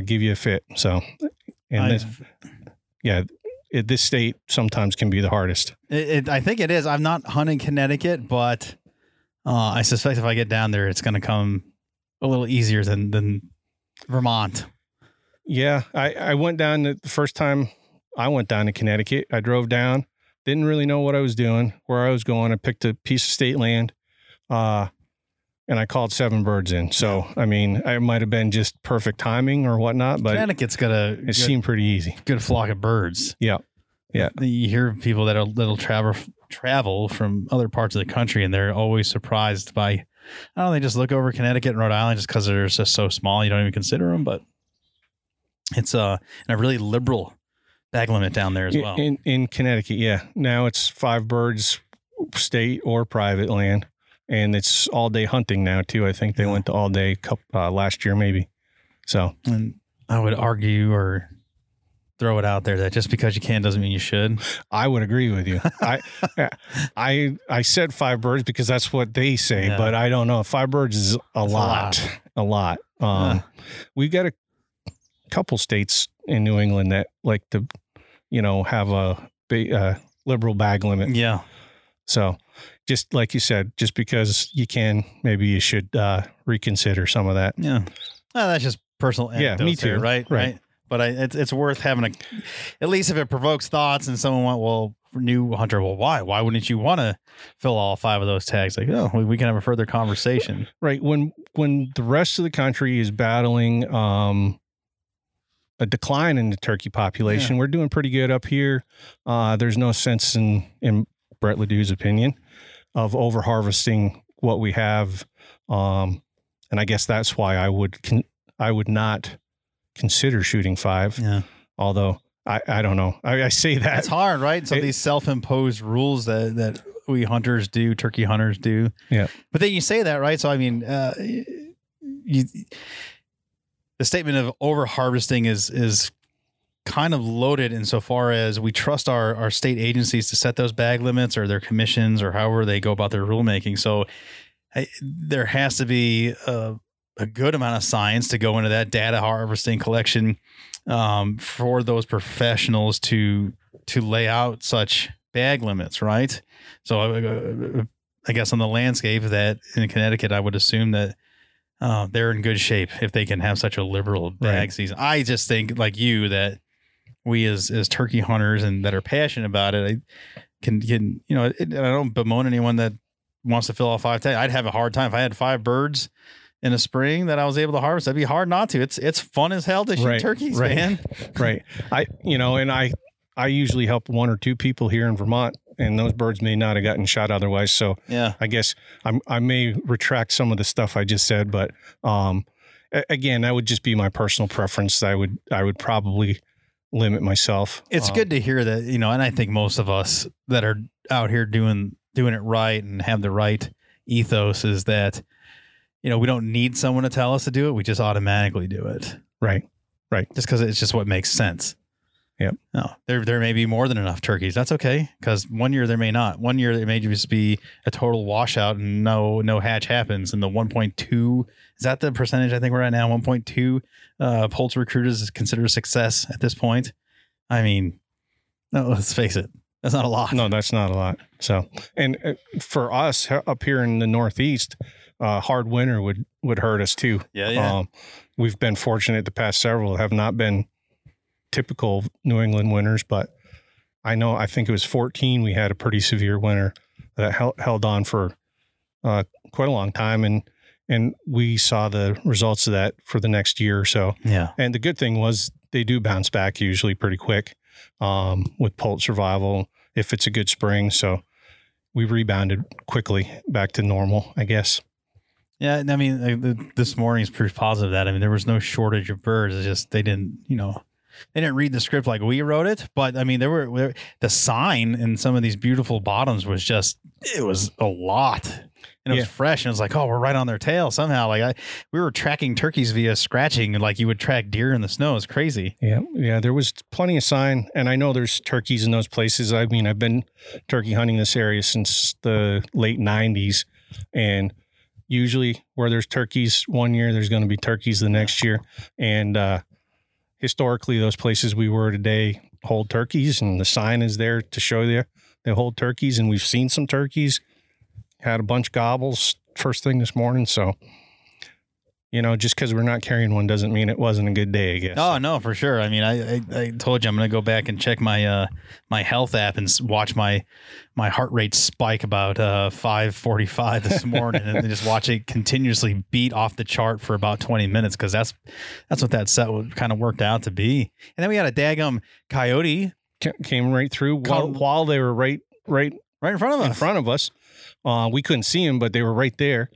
give you a fit. So, and this state sometimes can be the hardest. I think it is. I'm not hunting Connecticut, but I suspect if I get down there, it's going to come a little easier than Vermont. Yeah. I went down the first time I went down to Connecticut. I drove down, didn't really know what I was doing, where I was going. I picked a piece of state land, and I called 7 birds in. So, I mean, I might've been just perfect timing or whatnot, but Connecticut's it seemed pretty easy. Good flock of birds. Yeah. Yeah. You hear people that'll travel from other parts of the country, and they're always surprised by, I don't know, they just look over Connecticut and Rhode Island just because they're just so small. You don't even consider them, but it's a really liberal bag limit down there as well. In Connecticut, yeah. Now it's 5 birds, state or private land, and it's all-day hunting now, too. I think they went to all-day last year, maybe. So, and I would argue or throw it out there that just because you can doesn't mean you should. I would agree with you. I said 5 birds because that's what they say, but I don't know. 5 birds is a lot. We've got a couple states in New England that like to, you know, have a liberal bag limit. Yeah. So just like you said, just because you can, maybe you should reconsider some of that. Yeah. Well, that's just personal. Yeah, me too. There, right. Right. But it's worth having at least if it provokes thoughts and someone went, well, new hunter, well, why wouldn't you want to fill all 5 of those tags? Like, oh, we can have a further conversation. Right. When the rest of the country is battling, a decline in the turkey population, we're doing pretty good up here. There's no sense in Brett Ledoux's opinion of over harvesting what we have. And I guess that's why I would not consider shooting 5. Yeah. Although I don't know. I say that it's hard, right? So these self-imposed rules that we hunters do, turkey hunters do. Yeah. But then you say that, right? So, I mean, the statement of over harvesting is kind of loaded insofar as we trust our state agencies to set those bag limits or their commissions or however they go about their rulemaking. So there has to be a good amount of science to go into that data harvesting collection for those professionals to lay out such bag limits, right? So I guess on the landscape that in Connecticut, I would assume that they're in good shape if they can have such a liberal bag season. I just think, like you, that we as turkey hunters and that are passionate about it, I can you know, I don't bemoan anyone that wants to fill all 5 tags. I'd have a hard time if I had 5 birds in the spring that I was able to harvest, that'd be hard not to. It's fun as hell to shoot turkeys, man. Right. I usually help one or two people here in Vermont, and those birds may not have gotten shot otherwise. So yeah, I guess I may retract some of the stuff I just said, but again, that would just be my personal preference. I would probably limit myself. It's good to hear that, you know, and I think most of us that are out here doing it right and have the right ethos is that, you know, we don't need someone to tell us to do it. We just automatically do it. Right. Just because it's just what makes sense. Yep. No, there may be more than enough turkeys. That's okay, because one year there may not. One year there may just be a total washout and no hatch happens. And the 1.2, is that the percentage I think we're at now? 1.2 poults recruiters is considered a success at this point. I mean, no, let's face it. That's not a lot. No, that's not a lot. So, and for us up here in the Northeast, hard winter would hurt us too. Yeah. We've been fortunate the past several have not been typical New England winters, but I think it was 14. We had a pretty severe winter that held on for quite a long time, and we saw the results of that for the next year or so. Yeah. And the good thing was they do bounce back usually pretty quick with poult survival if it's a good spring. So we rebounded quickly back to normal, I guess. Yeah, and I mean this morning is proof positive that there was no shortage of birds. It's just they didn't, They didn't read the script like we wrote it, but there were the sign in some of these beautiful bottoms was just, it was a lot, and it was fresh, and it was like, oh, we're right on their tail somehow. Like we were tracking turkeys via scratching, like you would track deer in the snow. It's crazy. Yeah. There was plenty of sign, and I know there's turkeys in those places. I mean, I've been turkey hunting this area since the late 90s, and usually where there's turkeys one year, there's going to be turkeys the next year, and historically, those places we were today hold turkeys, and the sign is there to show you they hold turkeys. And we've seen some turkeys, had a bunch of gobbles first thing this morning. So, just because we're not carrying one doesn't mean it wasn't a good day, I guess. Oh, no, for sure. I mean, I told you I'm going to go back and check my my health app and watch my heart rate spike about 5:45 this morning and just watch it continuously beat off the chart for about 20 minutes because that's what that set kind of worked out to be. And then we had a daggum coyote. Came right through while they were right in front of us. We couldn't see them, but they were right there.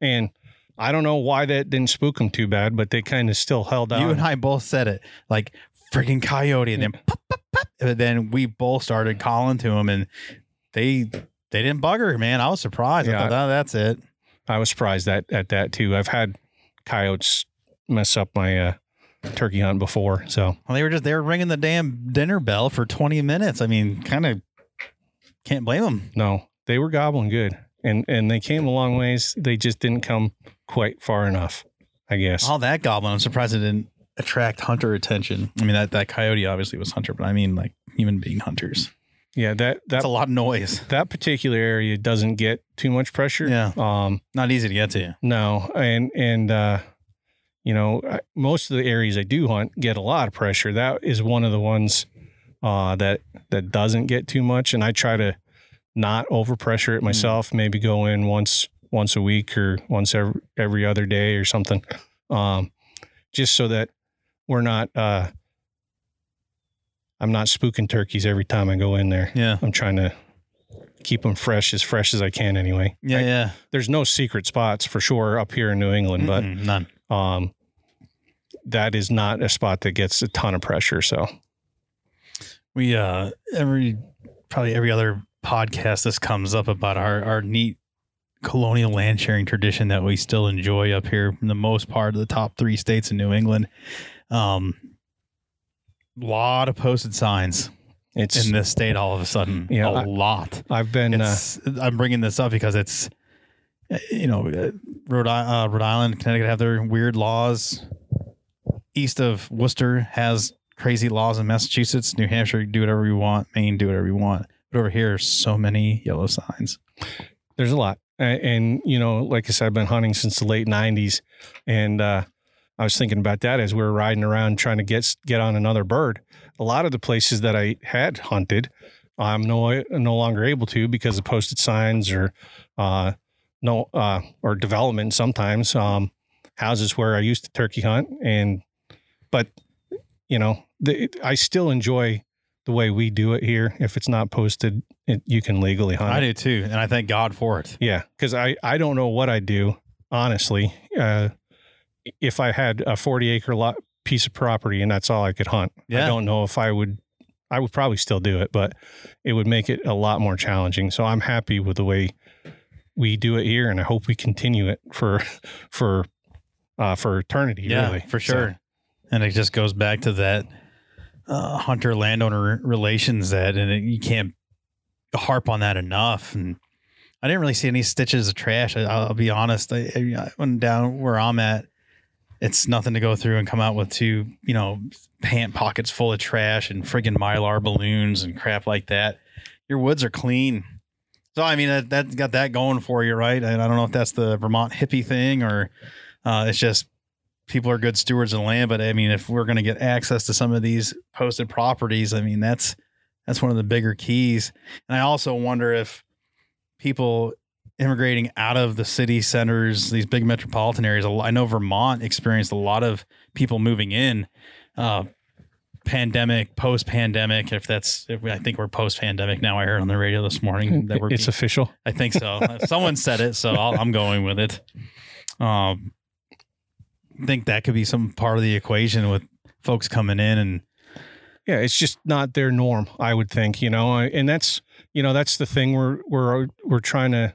And I don't know why that didn't spook them too bad, but they kind of still held out. You and I both said it, like freaking coyote, and then pop, pop, pop. And then we both started calling to them, and they didn't bugger, man. I was surprised. Yeah, I thought, oh, that's it. I was surprised at that too. I've had coyotes mess up my turkey hunt before, so they were ringing the damn dinner bell for 20 minutes. I mean, kind of can't blame them. No, they were gobbling good, and they came a long ways. They just didn't come quite far enough, I guess. All that goblin, I'm surprised it didn't attract hunter attention. I mean, that coyote obviously was hunter, but I mean like human being hunters. Yeah, that's a lot of noise. That particular area doesn't get too much pressure. Yeah, not easy to get to. No, and most of the areas I do hunt get a lot of pressure. That is one of the ones that doesn't get too much, and I try to not overpressure it myself. Maybe go in once a week or once every other day or something, just so that we're not, I'm not spooking turkeys every time I go in there. Yeah. I'm trying to keep them as fresh as I can anyway. Yeah. Yeah. There's no secret spots for sure up here in New England, but none. That is not a spot that gets a ton of pressure. So we, probably every other podcast, this comes up about our neat colonial land sharing tradition that we still enjoy up here from the most part of the top three states in New England. Lot of posted signs. It's in this state all of a sudden. Yeah, a lot. I've been. I'm bringing this up because it's, Rhode Island, Connecticut have their weird laws. East of Worcester has crazy laws in Massachusetts. New Hampshire, do whatever you want. Maine, do whatever you want. But over here, so many yellow signs. There's a lot. And, like I said, I've been hunting since the late 90s. And I was thinking about that as we were riding around trying to get on another bird. A lot of the places that I had hunted, I'm no longer able to because of posted signs or development sometimes. houses where I used to turkey hunt. And, but you know, I still enjoy the way we do it here. If it's not posted, you can legally hunt. I do too. And I thank God for it. Yeah. Cause I don't know what I do, honestly. If I had a 40 acre lot piece of property and that's all I could hunt, yeah. I don't know if I would probably still do it, but it would make it a lot more challenging. So I'm happy with the way we do it here, and I hope we continue it for eternity. Yeah, really, for sure. So. And it just goes back to that hunter landowner relations you can't harp on that enough. And I didn't really see any stitches of trash. I'll be honest. I went down where I'm at. It's nothing to go through and come out with two, pant pockets full of trash and friggin' Mylar balloons and crap like that. Your woods are clean. So, I mean, that's got that going for you, right? And I don't know if that's the Vermont hippie thing or it's just people are good stewards of the land. But, I mean, if we're going to get access to some of these posted properties, I mean, that's one of the bigger keys. And I also wonder if people immigrating out of the city centers, these big metropolitan areas. I know Vermont experienced a lot of people moving in, pandemic, post-pandemic. I think we're post-pandemic now. I heard on the radio this morning that it's official. I think so. Someone said it, so I'm going with it. I think that could be some part of the equation with folks coming in, and yeah, it's just not their norm. I would think, and that's the thing we're trying to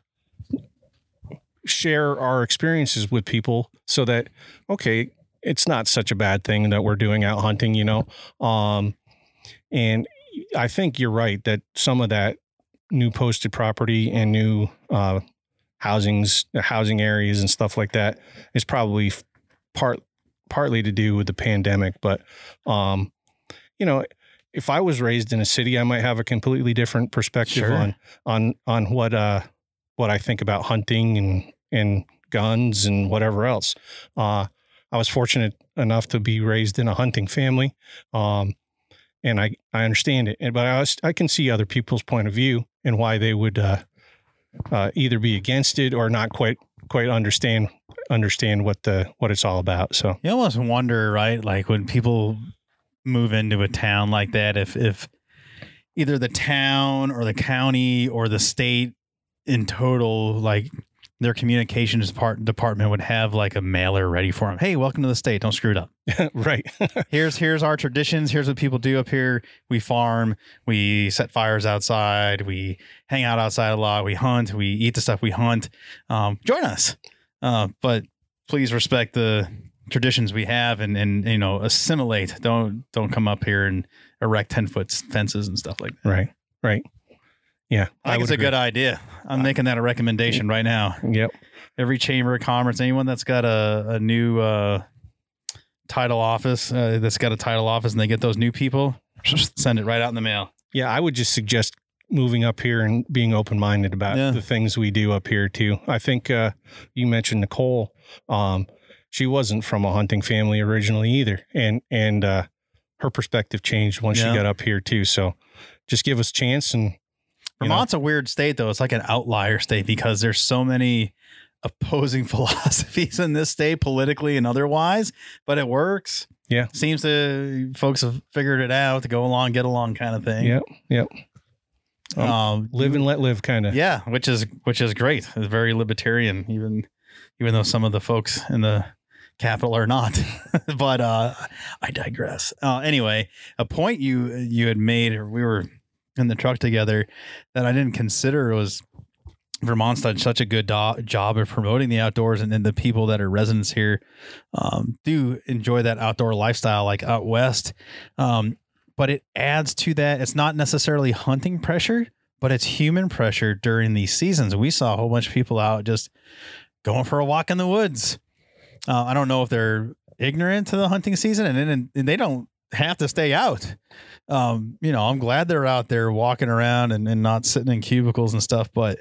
share our experiences with people so that, okay, it's not such a bad thing that we're doing out hunting, and I think you're right that some of that new posted property and new housing areas and stuff like that is probably partly to do with the pandemic. But, if I was raised in a city, I might have a completely different perspective on what I think about hunting and guns and whatever else. I was fortunate enough to be raised in a hunting family, and I understand it. But I can see other people's point of view and why they would either be against it or not quite understand what it's all about. So you almost wonder, right? Like when people move into a town like that, if either the town or the county or the state in total, like their communications department would have like a mailer ready for them. Hey, welcome to the state. Don't screw it up. Right. Here's our traditions. Here's what people do up here. We farm, we set fires outside. We hang out outside a lot. We hunt, we eat the stuff we hunt. Join us. But please respect the traditions we have and assimilate. Don't come up here and erect 10-foot fences and stuff like that. Right. Yeah. I think it's a good idea. I'm making that a recommendation right now. Yep. Every chamber of commerce, anyone that's got a new title office, and they get those new people, just send it right out in the mail. Yeah. I would just suggest moving up here and being open-minded about the things we do up here too. I think you mentioned Nicole, she wasn't from a hunting family originally either. And her perspective changed once she got up here too. So just give us a chance. And Vermont's a weird state though. It's like an outlier state because there's so many opposing philosophies in this state politically and otherwise, but it works. Yeah. Seems to folks have figured it out to go along, get along kind of thing. Yep. Live and let live kind of. Yeah. Which is great. It's very libertarian, even though some of the folks in the capital are not, but I digress. Anyway, a point you had made, or we were in the truck together, that I didn't consider was Vermont's done such a good job of promoting the outdoors, and then the people that are residents here do enjoy that outdoor lifestyle, like out west. But it adds to that. It's not necessarily hunting pressure, but it's human pressure during these seasons. We saw a whole bunch of people out just going for a walk in the woods. I don't know if they're ignorant to the hunting season and they don't have to stay out. I'm glad they're out there walking around and not sitting in cubicles and stuff, but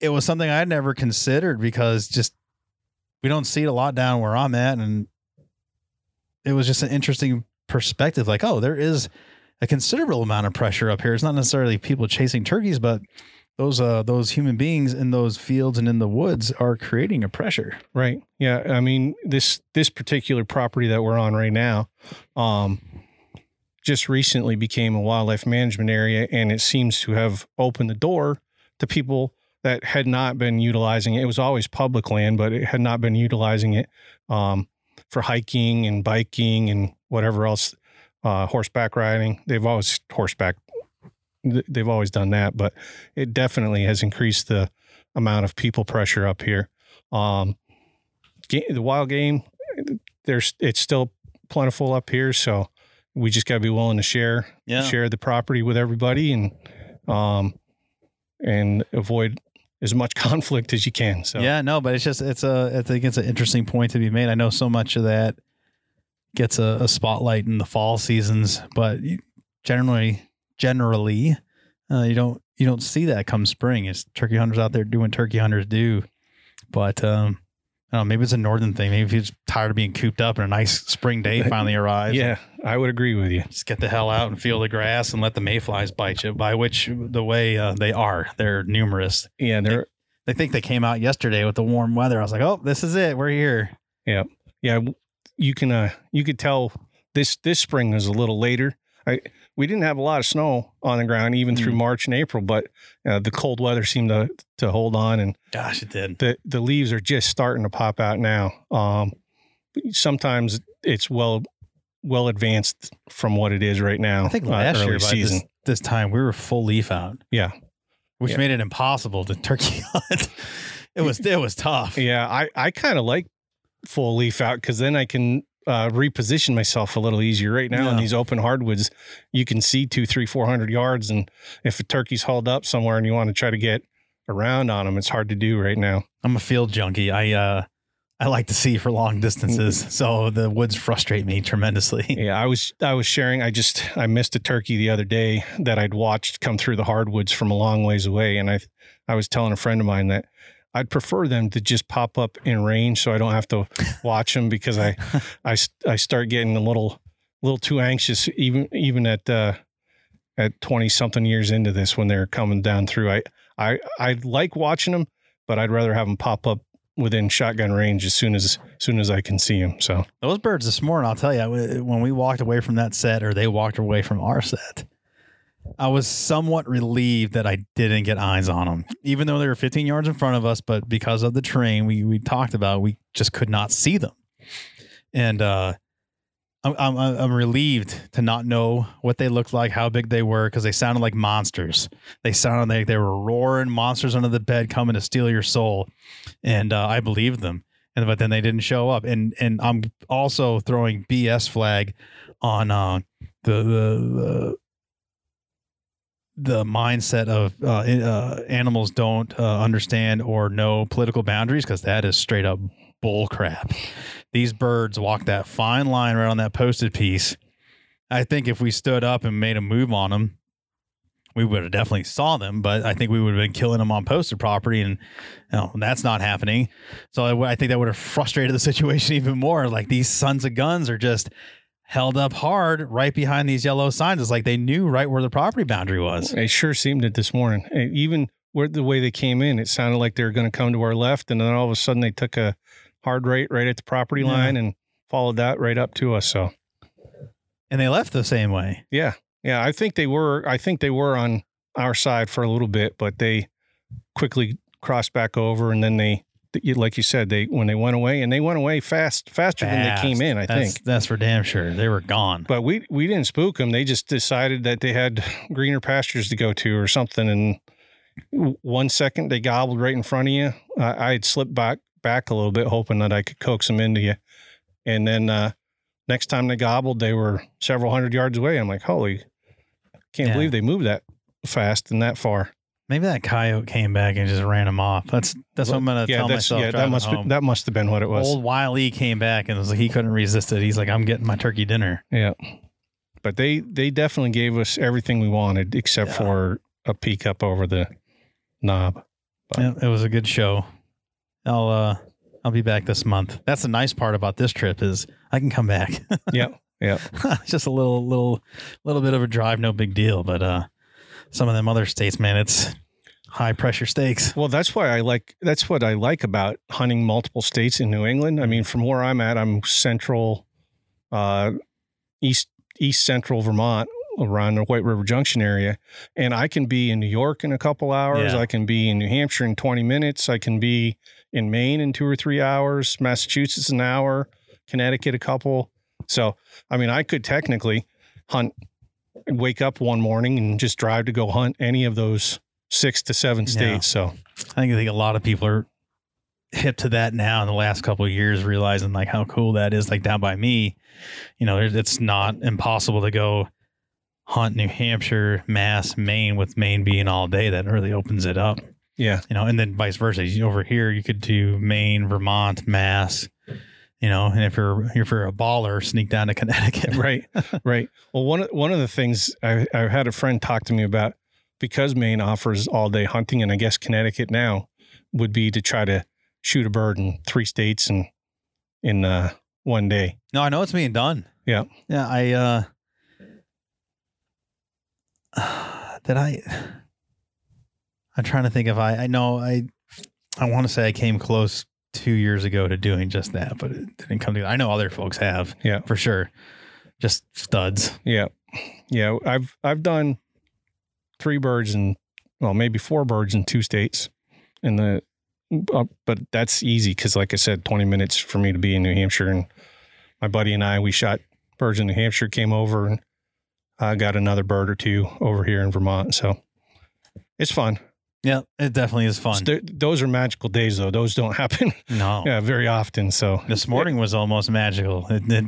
it was something I'd never considered because just, we don't see it a lot down where I'm at. And it was just an interesting perspective. Like, oh, there is a considerable amount of pressure up here. It's not necessarily people chasing turkeys, but those human beings in those fields and in the woods are creating a pressure. Right. Yeah. I mean, this particular property that we're on right now, just recently became a wildlife management area, and it seems to have opened the door to people that had not been utilizing it. It was always public land, but it had not been utilizing it for hiking and biking and whatever else, horseback riding. They've always done that, but it definitely has increased the amount of people pressure up here. The wild game, it's still plentiful up here, so we just got to be willing to share the property with everybody and avoid as much conflict as you can. So yeah, no, but I think it's an interesting point to be made. I know so much of that gets a spotlight in the fall seasons, but generally, you don't see that come spring. It's turkey hunters out there doing turkey hunters do, but I don't know, maybe it's a northern thing. Maybe he's tired of being cooped up and a nice spring day finally arrives. Yeah, I would agree with you. Just get the hell out and feel the grass and let the mayflies bite you, by which the way they are. They're numerous. Yeah, they think they came out yesterday with the warm weather. I was like, oh, this is it. We're here. Yeah. Yeah. You could tell this spring was a little later. We didn't have a lot of snow on the ground even through March and April, but the cold weather seemed to hold on, and gosh, it did. The leaves are just starting to pop out now. Sometimes it's well advanced from what it is right now. I think last year by this time we were full leaf out. Yeah, which made it impossible to turkey hunt. It was tough. Yeah, I kind of like full leaf out because then I can reposition myself a little easier. Right now in these open hardwoods, you can see 200, 300, 400 yards, and if a turkey's hauled up somewhere and you want to try to get around on them, it's hard to do right now. I'm a field junkie. I like to see for long distances, so the woods frustrate me tremendously. Yeah, I was sharing. I missed a turkey the other day that I'd watched come through the hardwoods from a long ways away, and I was telling a friend of mine that I'd prefer them to just pop up in range so I don't have to watch them, because I start getting a little too anxious even at 20 something years into this when they're coming down through. I like watching them, but I'd rather have them pop up within shotgun range as soon as I can see them. So those birds this morning, I'll tell you, when we walked away from that set, or they walked away from our set, I was somewhat relieved that I didn't get eyes on them, even though they were 15 yards in front of us. But because of the terrain we talked about, we just could not see them. And I'm relieved to not know what they looked like, how big they were, because they sounded like monsters. They sounded like they were roaring monsters under the bed coming to steal your soul. And I believed them. But then they didn't show up. And I'm also throwing BS flag on the mindset of animals don't understand or know political boundaries, because that is straight up bull crap. These birds walk that fine line right on that posted piece. I think if we stood up and made a move on them, we would have definitely saw them, but I think we would have been killing them on posted property, and that's not happening. So I think that would have frustrated the situation even more. Like, these sons of guns are just held up hard right behind these yellow signs. It's like they knew right where the property boundary was. It sure seemed it this morning. Even where the way they came in, it sounded like they were going to come to our left, and then all of a sudden they took a hard right at the property line and followed that right up to us. So, and they left the same way. Yeah, yeah. I think they were on our side for a little bit, but they quickly crossed back over, and then they, like you said, they went away faster than they came in. I think that's for damn sure. They were gone, but we didn't spook them. They just decided that they had greener pastures to go to or something. And 1 second they gobbled right in front of you. I had slipped back a little bit, hoping that I could coax them into you. And then next time they gobbled, they were several hundred yards away. I'm like, holy, can't believe they moved that fast and that far. Maybe that coyote came back and just ran him off. That's what I'm gonna tell myself. Yeah, that must have been what it was. Old Wiley came back and was like, he couldn't resist it. He's like, I'm getting my turkey dinner. Yeah, but they definitely gave us everything we wanted except for a peek up over the knob. But yeah, it was a good show. I'll be back this month. That's the nice part about this trip, is I can come back. Yeah. Just a little bit of a drive, no big deal, but some of them other states, man, it's high pressure stakes. Well, that's why I like, that's what I like about hunting multiple states in New England. I mean, from where I'm at, I'm central, east central Vermont, around the White River Junction area. And I can be in New York in a couple hours. Yeah. I can be in New Hampshire in 20 minutes. I can be in Maine in 2 or 3 hours, Massachusetts an hour, Connecticut a couple. So, I mean, I could technically hunt and wake up one morning and just drive to go hunt any of those 6 to 7 states. Yeah. So I think a lot of people are hip to that now in the last couple of years, realizing like how cool that is. Like down by me, you know, it's not impossible to go hunt New Hampshire, Mass, Maine, with Maine being all day. That really opens it up. Yeah. You know, and then vice versa. Over here, you could do Maine, Vermont, Mass, you know, and if you're a baller, sneak down to Connecticut. Right. Right. Well, one of the things I had a friend talk to me about, because Maine offers all day hunting, and I guess Connecticut now, would be to try to shoot a bird in 3 states and in one day. No, I know it's being done. Yeah. Yeah. I'm trying to think if I want to say I came close 2 years ago to doing just that, but it didn't come together. I know other folks have, yeah, for sure. Just studs. Yeah. Yeah. I've done 3 birds and, well, maybe 4 birds in 2 states in the, but that's easy. 'Cause like I said, 20 minutes for me to be in New Hampshire, and my buddy and I, we shot birds in New Hampshire, came over, and I got another bird or 2 over here in Vermont. So it's fun. Yeah, it definitely is fun. Those are magical days, though. Those don't happen very often. So this morning was almost magical. I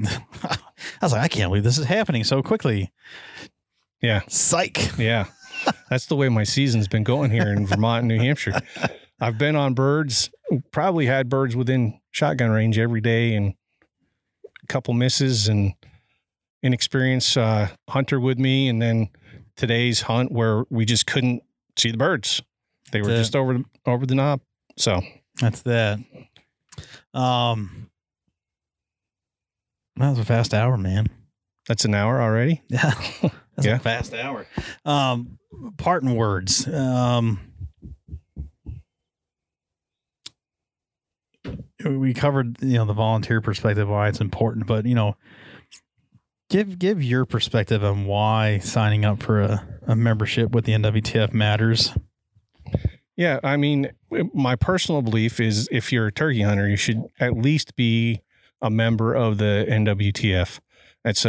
was like, I can't believe this is happening so quickly. Yeah. Psych. Yeah. That's the way my season's been going here in Vermont and New Hampshire. I've been on birds, probably had birds within shotgun range every day, and a couple misses, and inexperienced hunter with me, and then today's hunt where we just couldn't see the birds. They were just over the knob. So that's that. That was a fast hour, man. That's an hour already. Yeah, that's a fast hour. Parting words. We covered, you know, the volunteer perspective, why it's important, but you know. Give your perspective on why signing up for a membership with the NWTF matters. Yeah, I mean, my personal belief is if you're a turkey hunter, you should at least be a member of the NWTF. That's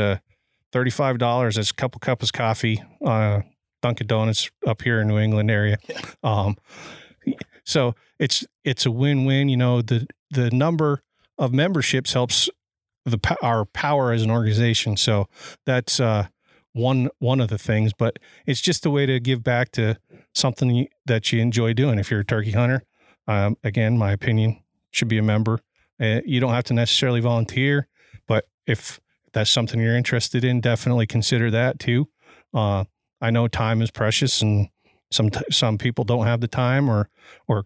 $35. That's a couple cups of coffee, Dunkin' Donuts up here in New England area. So it's a win-win. You know, the number of memberships helps our power as an organization. So that's one of the things, but it's just a way to give back to something that you enjoy doing. If you're a turkey hunter, again, my opinion, should be a member. You don't have to necessarily volunteer, but if that's something you're interested in, definitely consider that too. I know time is precious, and some people don't have the time or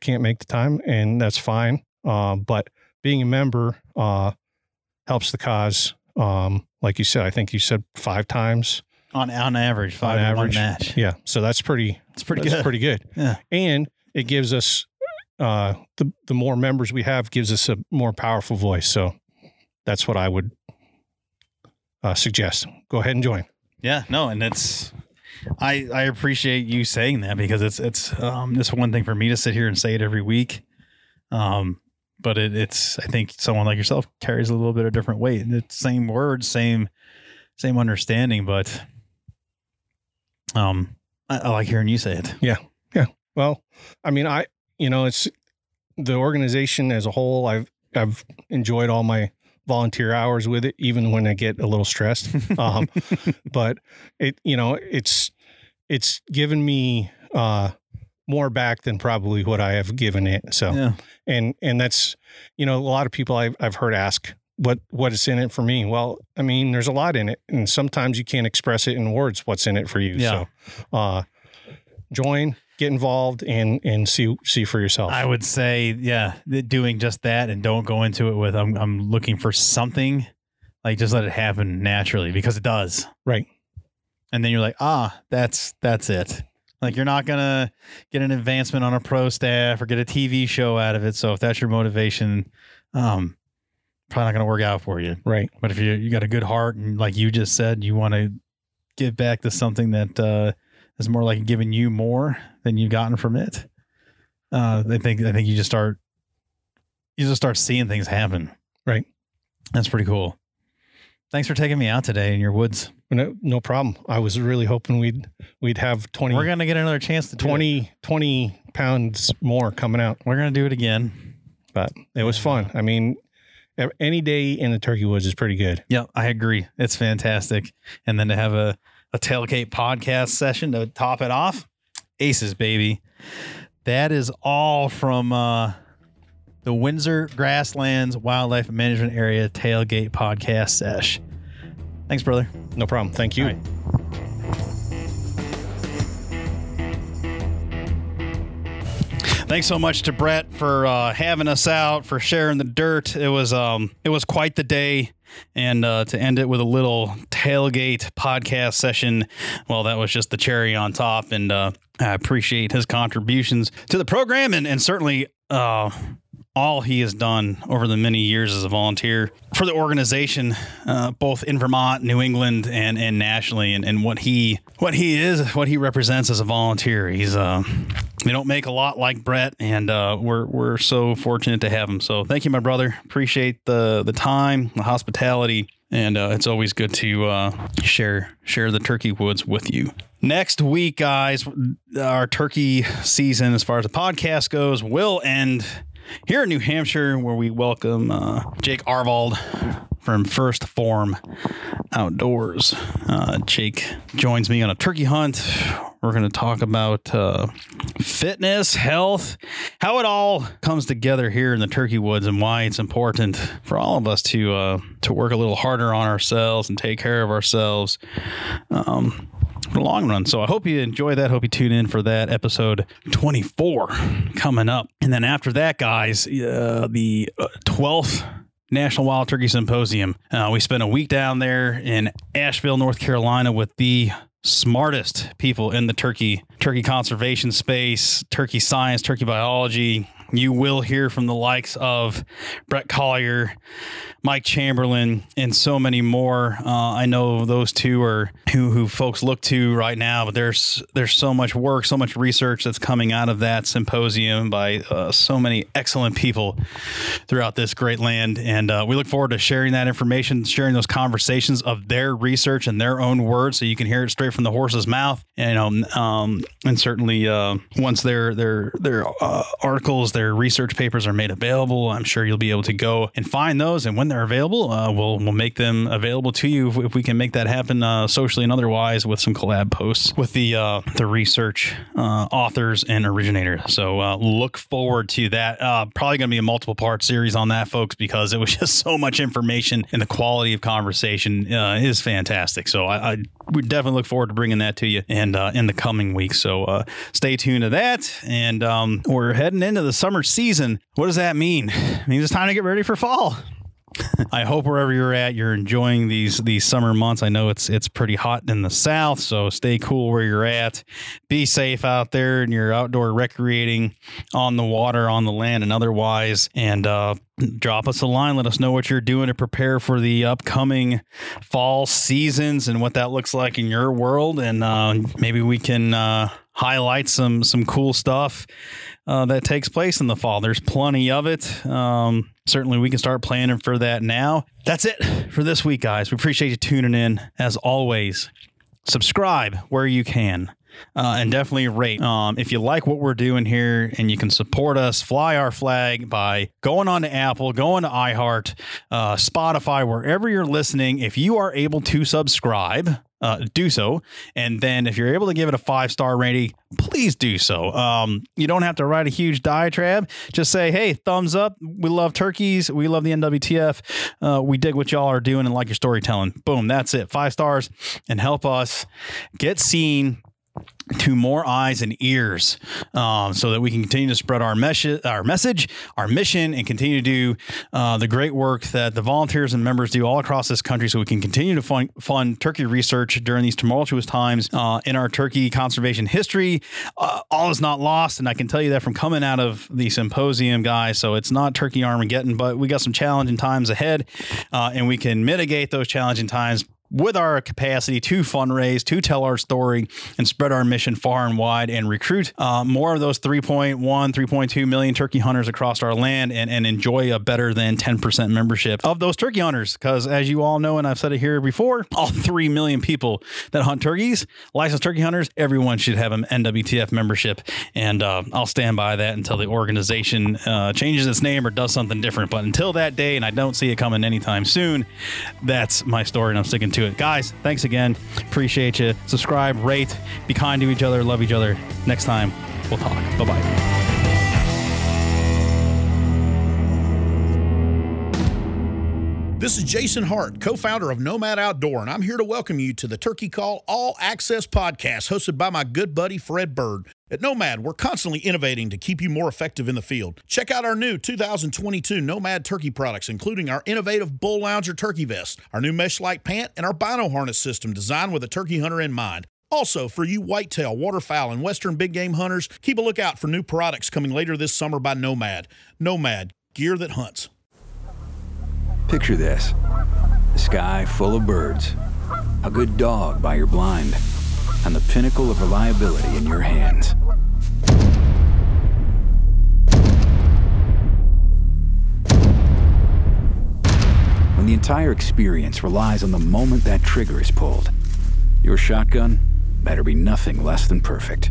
can't make the time, and that's fine. But being a member, helps the cause. Like you said, I think you said 5 times on average, 5 in one match. Yeah. So that's pretty good. Yeah. And it gives us, the more members we have gives us a more powerful voice. So that's what I would, suggest. Go ahead and join. Yeah, no. And that's, I appreciate you saying that, because it's one thing for me to sit here and say it every week. But it's, I think someone like yourself carries a little bit of different weight, and it's same words, same understanding, but, I like hearing you say it. Yeah. Yeah. Well, I mean, it's the organization as a whole. I've enjoyed all my volunteer hours with it, even when I get a little stressed. But it's given me, more back than probably what I have given it. So, yeah. And that's, you know, a lot of people I've heard ask what is in it for me. Well, I mean, there's a lot in it, and sometimes you can't express it in words, what's in it for you. Yeah. So, join, get involved, and see for yourself. I would say, yeah, doing just that, and don't go into it with, I'm looking for something. Like, just let it happen naturally, because it does. Right. And then you're like, that's it. Like, you're not going to get an advancement on a pro staff or get a TV show out of it. So if that's your motivation, probably not going to work out for you. Right. But if you got a good heart and, like you just said, you want to give back to something that is more like giving you more than you've gotten from it, I think you just start seeing things happen. Right. That's pretty cool. Thanks for taking me out today in your woods. No problem. I was really hoping we'd have 20. We're going to get another chance to 20 pounds more coming out. We're going to do it again, but it was fun. I mean, any day in the turkey woods is pretty good. Yeah, I agree. It's fantastic. And then to have a tailgate podcast session to top it off. Aces, baby. That is all from, the Windsor Grasslands Wildlife Management Area Tailgate Podcast Sesh. Thanks, brother. No problem. Thank you. Right. Thanks so much to Brett for having us out, for sharing the dirt. It was quite the day. And to end it with a little tailgate podcast session, well, that was just the cherry on top. And I appreciate his contributions to the program and certainly all he has done over the many years as a volunteer for the organization, both in Vermont, New England, and nationally, and what he represents as a volunteer. He's they don't make a lot like Brett, and we're so fortunate to have him. So thank you, my brother. Appreciate the time, the hospitality, and it's always good to share the turkey woods with you. Next week, guys, our turkey season, as far as the podcast goes, will end here in New Hampshire, where we welcome Jake Arvold from First Form Outdoors. Jake joins me on a turkey hunt. We're going to talk about fitness, health, how it all comes together here in the turkey woods, and why it's important for all of us to work a little harder on ourselves and take care of ourselves for the long run. So I hope you enjoy that. Hope you tune in for that episode 24 coming up. And then after that, guys, the 12th National Wild Turkey Symposium. We spent a week down there in Asheville, North Carolina, with the smartest people in the turkey conservation space, turkey science, turkey biology. You will hear from the likes of Brett Collier, Mike Chamberlain, and so many more. I know those two are who folks look to right now, but there's so much work, so much research that's coming out of that symposium by so many excellent people throughout this great land. And we look forward to sharing that information, sharing those conversations of their research and their own words, so you can hear it straight from the horse's mouth. And and certainly once their articles, their research papers are made available, I'm sure you'll be able to go and find those. And when they're available, we'll make them available to you if we can make that happen socially and otherwise, with some collab posts with the research authors and originators. So look forward to that. Probably going to be a multiple part series on that, folks, because it was just so much information, and the quality of conversation is fantastic. So we definitely look forward to bringing that to you and in the coming weeks. So stay tuned to that. And we're heading into the summer season. What does that mean? It means it's time to get ready for fall. I hope wherever you're at, you're enjoying these summer months. I know it's pretty hot in the South, so stay cool where you're at. Be safe out there, and you're outdoor recreating on the water, on the land, and otherwise. And drop us a line. Let us know what you're doing to prepare for the upcoming fall seasons and what that looks like in your world. And maybe we can highlight some cool stuff that takes place in the fall. There's plenty of it. Certainly we can start planning for that now. That's it for this week, guys. We appreciate you tuning in. As always, subscribe where you can. And definitely rate. If you like what we're doing here and you can support us, fly our flag by going on to Apple, going to iHeart, Spotify, wherever you're listening. If you are able to subscribe, do so. And then if you're able to give it a 5-star rating, please do so. You don't have to write a huge diatribe. Just say, hey, thumbs up. We love turkeys. We love the NWTF. We dig what y'all are doing and like your storytelling. Boom. That's it. 5 stars, and help us get seen to more eyes and ears, so that we can continue to spread our message, our mission, and continue to do the great work that the volunteers and members do all across this country, so we can continue to fund turkey research during these tumultuous times in our turkey conservation history. All is not lost, and I can tell you that from coming out of the symposium, guys. So it's not turkey Armageddon, but we got some challenging times ahead, and we can mitigate those challenging times with our capacity to fundraise, to tell our story, and spread our mission far and wide, and recruit more of those 3.1, 3.2 million turkey hunters across our land, and enjoy a better than 10% membership of those turkey hunters. Because as you all know, and I've said it here before, all 3 million people that hunt turkeys, licensed turkey hunters, everyone should have an NWTF membership. And I'll stand by that until the organization changes its name or does something different. But until that day, and I don't see it coming anytime soon, that's my story, and I'm sticking to it. Guys, thanks again. Appreciate you. Subscribe, rate, be kind to each other, love each other. Next time, we'll talk. Bye-bye. This is Jason Hart, co-founder of Nomad Outdoor, and I'm here to welcome you to the Turkey Call All Access podcast, hosted by my good buddy Fred Bird. At Nomad, we're constantly innovating to keep you more effective in the field. Check out our new 2022 Nomad turkey products, including our innovative Bull Lounger turkey vest, our new mesh-like pant, and our bino harness system designed with a turkey hunter in mind. Also, for you whitetail, waterfowl, and western big game hunters, keep a lookout for new products coming later this summer by Nomad. Nomad, gear that hunts. Picture this, the sky full of birds, a good dog by your blind, and the pinnacle of reliability in your hands. When the entire experience relies on the moment that trigger is pulled, your shotgun better be nothing less than perfect.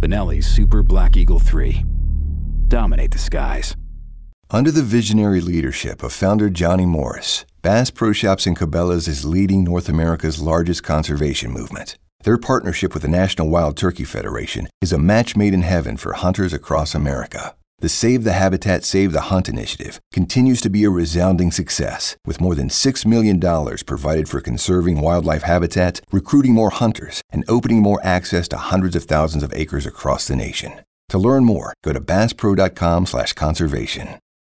Benelli's Super Black Eagle 3. Dominate the skies. Under the visionary leadership of founder Johnny Morris, Bass Pro Shops and Cabela's is leading North America's largest conservation movement. Their partnership with the National Wild Turkey Federation is a match made in heaven for hunters across America. The Save the Habitat, Save the Hunt initiative continues to be a resounding success, with more than $6 million provided for conserving wildlife habitat, recruiting more hunters, and opening more access to hundreds of thousands of acres across the nation. To learn more, go to BassPro.com/conservation.